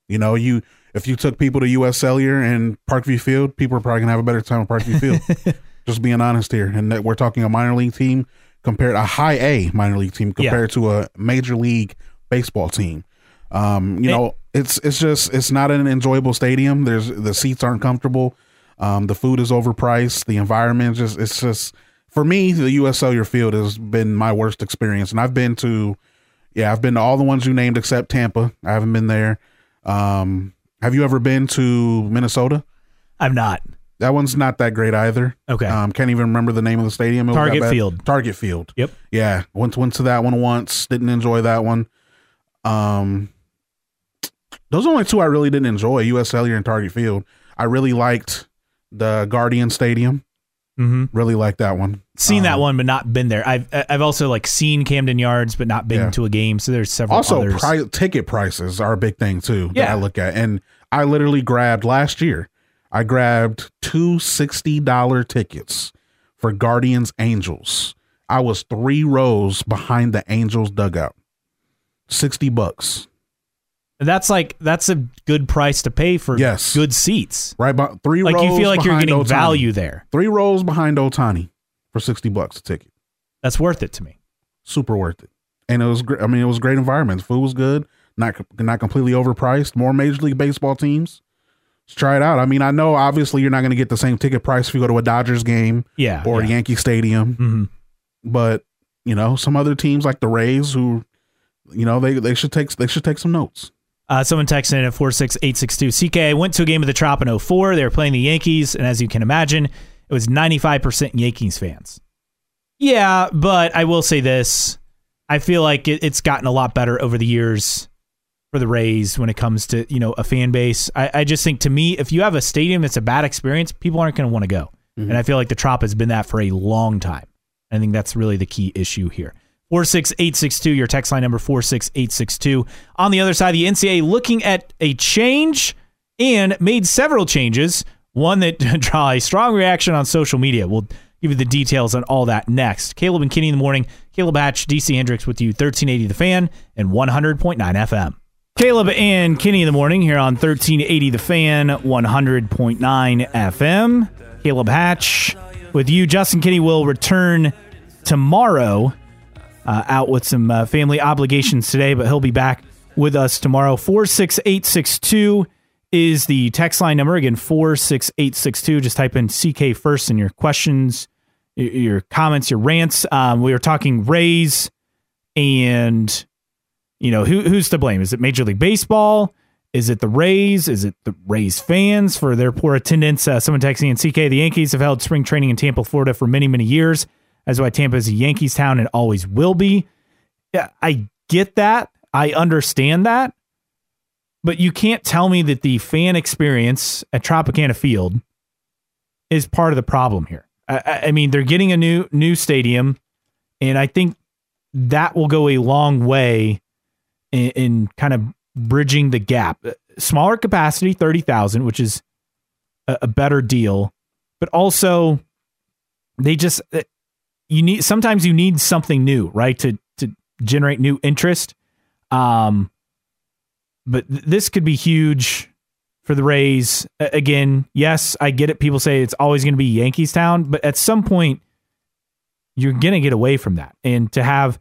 You know, you if you took people to U S Cellular and Parkview Field, people are probably going to have a better time at Parkview Field. Just being honest here. And that we're talking a minor league team compared, a high A minor league team compared yeah. to a major league baseball team. Um, you it, know, it's it's just, it's not an enjoyable stadium. There's the seats aren't comfortable. Um, the food is overpriced. The environment, just it's just, for me, the U S Cellular Field has been my worst experience. And I've been to, yeah, I've been to all the ones you named except Tampa. I haven't been there. Um, have you ever been to Minnesota? I've not. That one's not that great either. Okay. Um, can't even remember the name of the stadium. It Target was Field. Target Field. Yep. Yeah. Went, went to that one once. Didn't enjoy that one. Um, those are only two I really didn't enjoy, U S Cellular and Target Field. I really liked the Guardian Stadium. Mm-hmm. Really liked that one. Seen um, that one, but not been there. I've I've also like seen Camden Yards, but not been yeah. to a game. So there's several also, others. Also, pri- ticket prices are a big thing, too, yeah. that I look at. And I literally grabbed last year. I grabbed two sixty dollars tickets for Guardians Angels. I was three rows behind the Angels dugout. sixty bucks. That's like that's a good price to pay for yes. good seats. Right, by, three like rows like you feel like you're getting Ohtani. Value there. Three rows behind Ohtani for sixty bucks a ticket. That's worth it to me. Super worth it. And it was gr- I mean it was great environment. Food was good, not not completely overpriced. More Major League Baseball teams. Let's try it out. I mean, I know obviously you're not going to get the same ticket price if you go to a Dodgers game yeah, or yeah. a Yankee Stadium. Mm-hmm. But, you know, some other teams like the Rays who, you know, they, they should take they should take some notes. Uh, someone texted in at four six eight six two. C K, I went to a game of the Trop in oh four. They were playing the Yankees. And as you can imagine, it was ninety-five percent Yankees fans. Yeah, but I will say this. I feel like it, it's gotten a lot better over the years for the Rays when it comes to, you know, a fan base. I, I just think, to me, if you have a stadium that's a bad experience, people aren't going to want to go. Mm-hmm. And I feel like the Trop has been that for a long time. I think that's really the key issue here. four six eight six two, your text line number four six eight six two. On the other side, the N C double A looking at a change and made several changes, one that draw a strong reaction on social media. We'll give you the details on all that next. Caleb and Kenny in the morning. Caleb Hatch, D C Hendrix with you, thirteen eighty The Fan and one hundred point nine F M. Caleb and Kenny in the morning here on thirteen eighty The Fan, one hundred point nine F M. Caleb Hatch with you. Justin Kenny will return tomorrow, uh, out with some uh, family obligations today, but he'll be back with us tomorrow. four six eight six two is the text line number. Again, four six eight six two. Just type in C K first in your questions, your comments, your rants. Um, we were talking Rays and... You know, who who's to blame? Is it Major League Baseball? Is it the Rays? Is it the Rays fans for their poor attendance? Uh, someone texting in, C K, the Yankees have held spring training in Tampa, Florida for many, many years. That's why Tampa is a Yankees town and always will be. Yeah, I get that. I understand that. But you can't tell me that the fan experience at Tropicana Field is part of the problem here. I, I mean, they're getting a new new stadium, and I think that will go a long way in kind of bridging the gap. Smaller capacity, thirty thousand, which is a better deal, but also they just, you need, sometimes you need something new, right? To, to generate new interest. Um, but th- this could be huge for the Rays. Again, yes, I get it. People say it's always going to be Yankees town, but at some point you're going to get away from that. And to have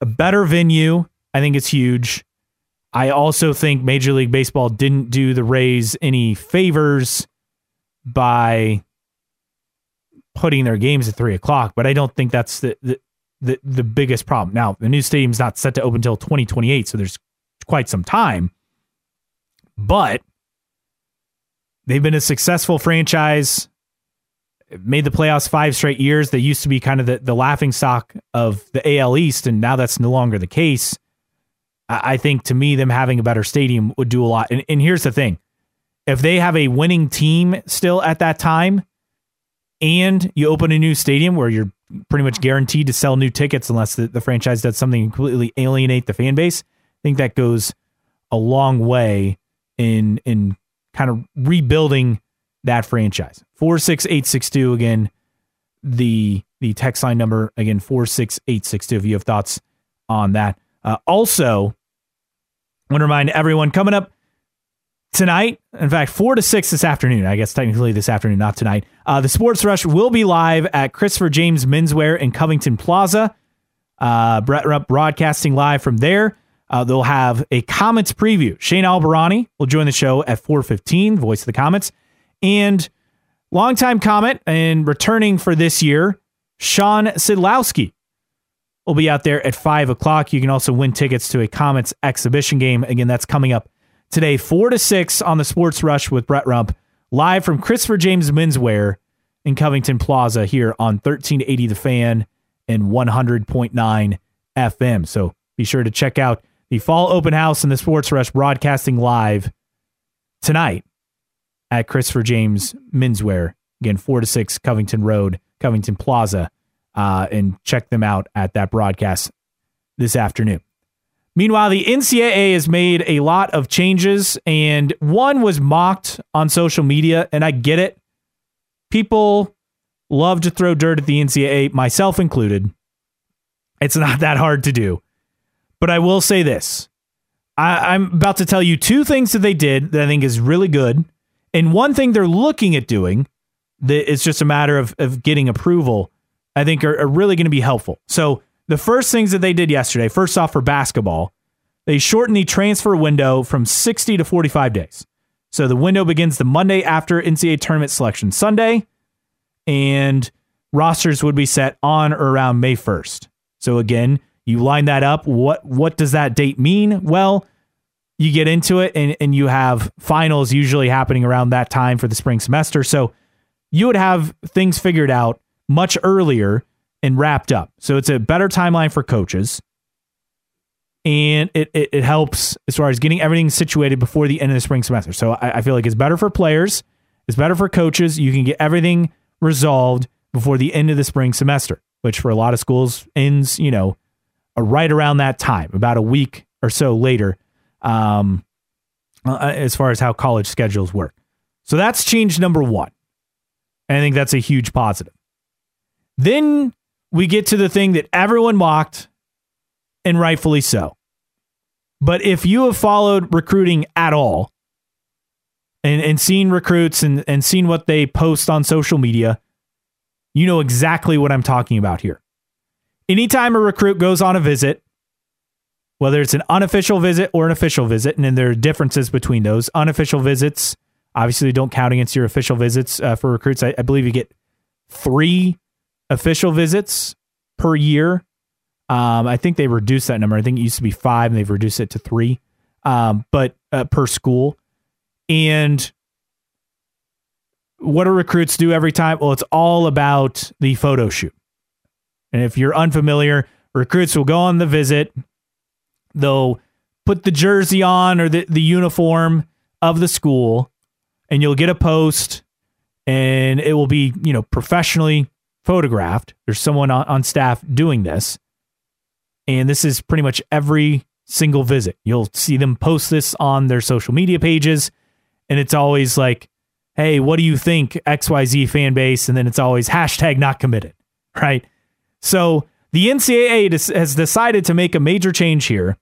a better venue, I think it's huge. I also think Major League Baseball didn't do the Rays any favors by putting their games at three o'clock, but I don't think that's the the, the, the biggest problem. Now, the new stadium's not set to open until twenty twenty-eight, so there's quite some time, but they've been a successful franchise, made the playoffs five straight years. They used to be kind of the, the laughingstock of the A L East, and now that's no longer the case. I think, to me, them having a better stadium would do a lot. And, and here's the thing. If they have a winning team still at that time and you open a new stadium where you're pretty much guaranteed to sell new tickets unless the, the franchise does something to completely alienate the fan base, I think that goes a long way in in kind of rebuilding that franchise. four six eight six two, again, the the text line number, again, four six eight six two, if you have thoughts on that. Uh, also, I want to remind everyone, coming up tonight, in fact, four to six this afternoon, I guess technically this afternoon, not tonight, uh, the Sports Rush will be live at Christopher James Menswear in Covington Plaza. Uh, Brett Rupp broadcasting live from there. Uh, they'll have a comments preview. Shane Alberani will join the show at four fifteen, voice of the comments. And longtime comment and returning for this year, Sean Sidlowski will be out there at five o'clock. You can also win tickets to a comments exhibition game. Again, that's coming up today, four to six on the Sports Rush with Brett Rump, live from Christopher James Menswear in Covington Plaza here on thirteen eighty The Fan and one hundred point nine F M. So be sure to check out the Fall Open House and the Sports Rush broadcasting live tonight at Christopher James Menswear. Again, four to six Covington Road, Covington Plaza. Uh, and check them out at that broadcast this afternoon. Meanwhile, the N C double A has made a lot of changes, and one was mocked on social media, and I get it. People love to throw dirt at the N C double A, myself included. It's not that hard to do. But I will say this. I, I'm about to tell you two things that they did that I think is really good, and one thing they're looking at doing that it's just a matter of, of getting approval, I think are, are really going to be helpful. So the first things that they did yesterday, first off for basketball, they shortened the transfer window from sixty to forty-five days. So the window begins the Monday after N C double A tournament selection Sunday, and rosters would be set on or around May first. So again, you line that up. What, what does that date mean? Well, you get into it and, and you have finals usually happening around that time for the spring semester. So you would have things figured out much earlier and wrapped up. So it's a better timeline for coaches. And it, it, it helps as far as getting everything situated before the end of the spring semester. So I, I feel like it's better for players. It's better for coaches. You can get everything resolved before the end of the spring semester, which for a lot of schools ends, you know, right around that time, about a week or so later, um, as far as how college schedules work. So that's change number one. And I think that's a huge positive. Then we get to the thing that everyone mocked, and rightfully so. But if you have followed recruiting at all and, and seen recruits and, and seen what they post on social media, you know exactly what I'm talking about here. Anytime a recruit goes on a visit, whether it's an unofficial visit or an official visit, and then there are differences between those. Unofficial visits obviously don't count against your official visits uh, for recruits. I, I believe you get three official visits per year. Um, I think they reduced that number. I think it used to be five and they've reduced it to three, um, but uh, per school. And what do recruits do every time? Well, it's all about the photo shoot. And if you're unfamiliar, recruits will go on the visit. They'll put the jersey on or the, the uniform of the school, and you'll get a post, and it will be, you know, professionally photographed. There's someone on staff doing this, and this is pretty much every single visit. You'll see them post this on their social media pages, and it's always like, hey, what do you think, X Y Z fan base? And then it's always hashtag not committed, right? So the N C double A has decided to make a major change here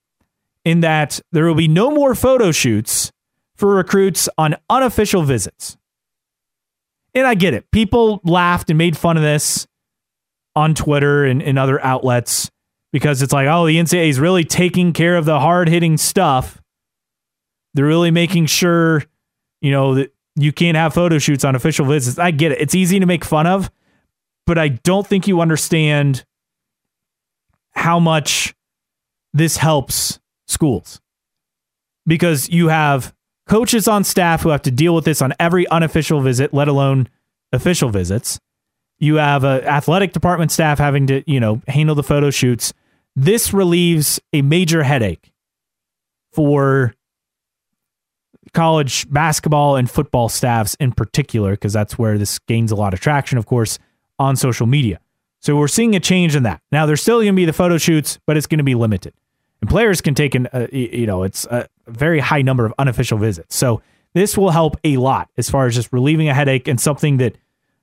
in that there will be no more photo shoots for recruits on unofficial visits. And I get it. People laughed and made fun of this on Twitter and, and other outlets because it's like, oh, the N C double A is really taking care of the hard-hitting stuff. They're really making sure, you know, that you can't have photo shoots on official visits. I get it. It's easy to make fun of, but I don't think you understand how much this helps schools, because you have coaches on staff who have to deal with this on every unofficial visit, let alone official visits. You have an athletic department staff having to, you know, handle the photo shoots. This relieves a major headache for college basketball and football staffs in particular, because that's where this gains a lot of traction, of course, on social media. So we're seeing a change in that. Now, there's still going to be the photo shoots, but it's going to be limited. And players can take, an, uh, you know, it's a very high number of unofficial visits. So this will help a lot as far as just relieving a headache, and something that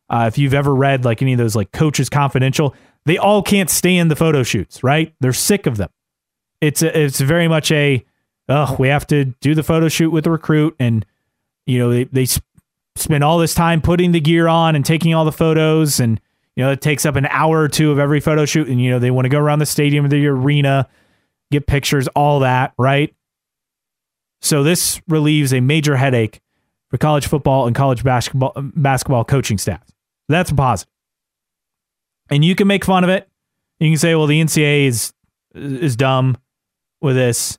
uh, if you've ever read like any of those like Coaches Confidential, they all can't stand the photo shoots, right? They're sick of them. It's a, it's very much a, oh, we have to do the photo shoot with the recruit. And, you know, they, they sp- spend all this time putting the gear on and taking all the photos. And, you know, it takes up an hour or two of every photo shoot. And, you know, they want to go around the stadium or the arena, get pictures, all that, right? So this relieves a major headache for college football and college basketball basketball coaching staff. That's a positive. And you can make fun of it. You can say, well, the N C A A is, is dumb with this.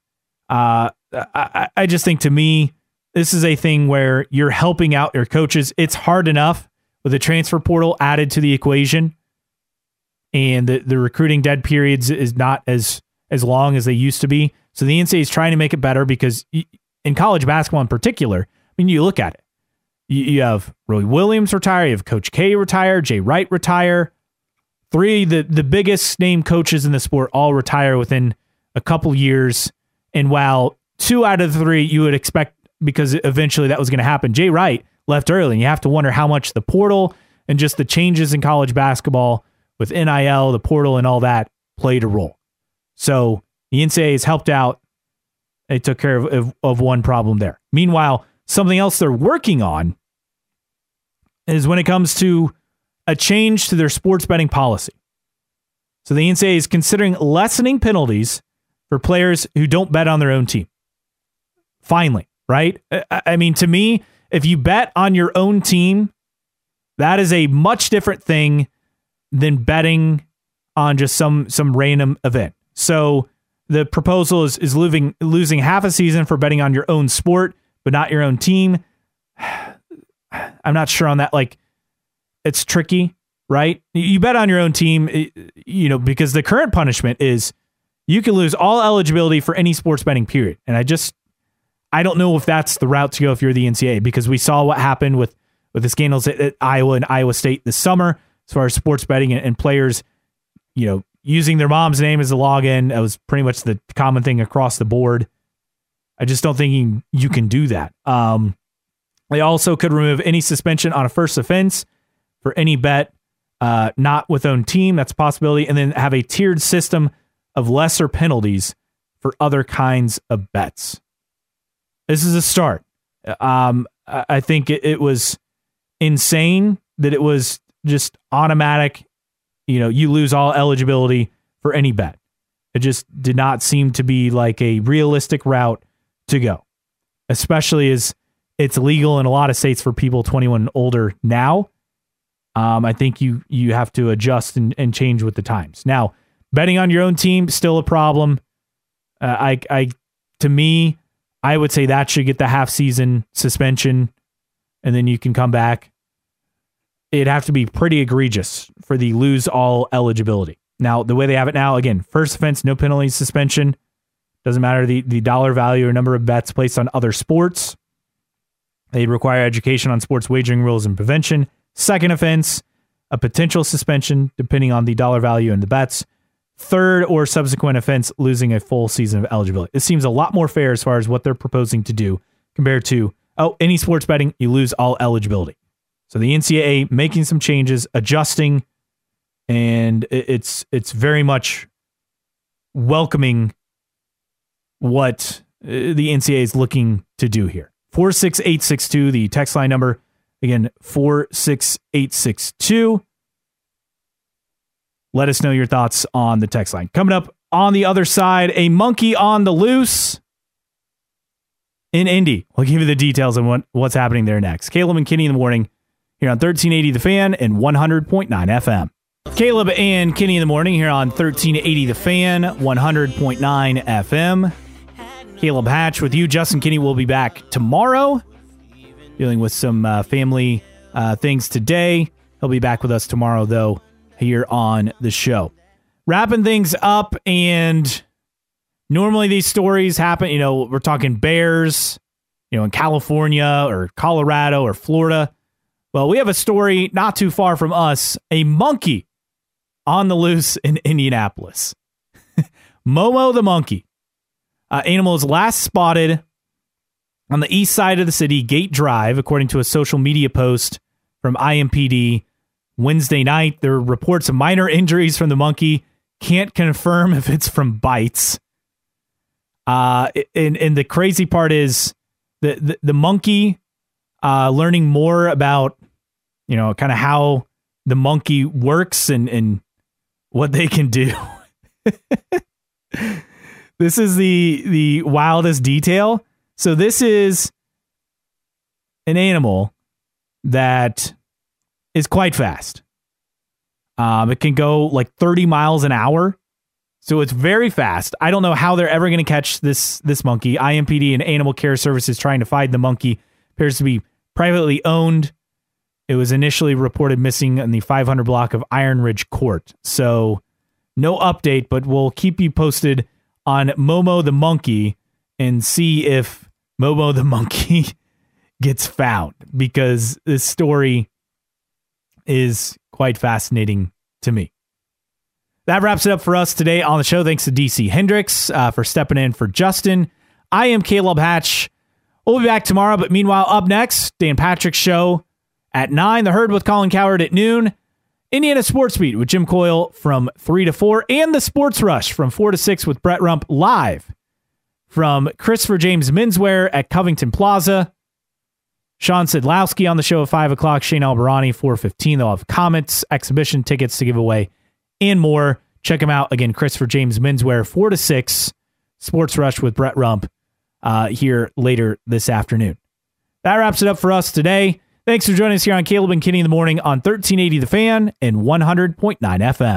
Uh, I, I just think, to me, this is a thing where you're helping out your coaches. It's hard enough with the transfer portal added to the equation, and the, the recruiting dead periods is not as, as long as they used to be. So the N C A A is trying to make it better, because in college basketball in particular, I mean, you look at it, you, you have Roy Williams retire, you have Coach K retire, Jay Wright retire. Three, the, the biggest name coaches in the sport all retire within a couple years. And while two out of the three you would expect, because eventually that was going to happen, Jay Wright left early, and you have to wonder how much the portal and just the changes in college basketball with N I L, the portal, and all that played a role. So the N C A A has helped out. They took care of, of, of one problem there. Meanwhile, something else they're working on is when it comes to a change to their sports betting policy. So the N C A A is considering lessening penalties for players who don't bet on their own team. Finally, right? I mean, to me, if you bet on your own team, that is a much different thing than betting on just some, some random event. So the proposal is, is losing, losing half a season for betting on your own sport, but not your own team. I'm not sure on that. Like, it's tricky, right? You bet on your own team, you know, because the current punishment is you can lose all eligibility for any sports betting period. And I just, I don't know if that's the route to go if you're the N C A A, because we saw what happened with, with the scandals at, at Iowa and Iowa State this summer, as far as sports betting and, and players, you know, using their mom's name as a login. That was pretty much the common thing across the board. I just don't think you can do that. Um, they also could remove any suspension on a first offense for any bet, uh, not with own team. That's a possibility. And then have a tiered system of lesser penalties for other kinds of bets. This is a start. Um, I think it, it was insane that it was just automatic. You know, you lose all eligibility for any bet. It just did not seem to be like a realistic route to go, especially as it's legal in a lot of states for people twenty-one and older now. Um, I think you you have to adjust and, and change with the times. Now, betting on your own team, still a problem. Uh, I, I, to me, I would say that should get the half-season suspension, and then you can come back. It'd have to be pretty egregious for the lose all eligibility. Now, the way they have it now, again, first offense, no penalty, suspension. Doesn't matter the, the dollar value or number of bets placed on other sports. They'd require education on sports wagering rules and prevention. Second offense, a potential suspension, depending on the dollar value and the bets. Third or subsequent offense, losing a full season of eligibility. It seems a lot more fair as far as what they're proposing to do compared to, oh, any sports betting, you lose all eligibility. So the N C A A making some changes, adjusting, and it's it's very much welcoming what the N C A A is looking to do here. four six eight six two, the text line number. Again, four six eight six two. Let us know your thoughts on the text line. Coming up on the other side, a monkey on the loose in Indy. We'll give you the details on what, what's happening there next. Caleb and Kenny in the morning here on thirteen eighty The Fan and one hundred point nine F M. Caleb and Kenny in the morning here on thirteen eighty The Fan, one hundred point nine F M. Caleb Hatch with you. Justin Kenny will be back tomorrow, dealing with some uh, family uh, things today. He'll be back with us tomorrow, though, here on the show. Wrapping things up, and normally these stories happen, you know, we're talking Bears, you know, in California or Colorado or Florida. Well, we have a story not too far from us, a monkey on the loose in Indianapolis. Momo the monkey. Uh, animal is last spotted on the east side of the city, Gate Drive, according to a social media post from I M P D Wednesday night. There are reports of minor injuries from the monkey. Can't confirm if it's from bites. Uh, and, and the crazy part is the, the, the monkey uh, learning more about, you know, kind of how the monkey works and, and what they can do. This is the the wildest detail. So this is an animal that is quite fast. Um, it can go like thirty miles an hour. So it's very fast. I don't know how they're ever going to catch this this monkey. I M P D and Animal Care Services trying to find the monkey. It appears to be privately owned. It was initially reported missing in the five hundred block of Iron Ridge Court. So no update, but we'll keep you posted on Momo the monkey and see if Momo the monkey gets found, because this story is quite fascinating to me. That wraps it up for us today on the show. Thanks to D C Hendrix uh, for stepping in for Justin. I am Caleb Hatch. We'll be back tomorrow, but meanwhile, up next, Dan Patrick's show at nine, The Herd with Colin Cowherd at noon, Indiana Sports Beat with Jim Coyle from three to four, and The Sports Rush from four to six with Brett Rump live from Christopher James Menswear at Covington Plaza. Sean Sidlowski on the show at five o'clock. Shane Alberani, four fifteen. They'll have comments, exhibition tickets to give away, and more. Check them out. Again, Christopher James Menswear, four to six. Sports Rush with Brett Rump uh, here later this afternoon. That wraps it up for us today. Thanks for joining us here on Caleb and Kenny in the Morning on thirteen eighty The Fan and one hundred point nine F M.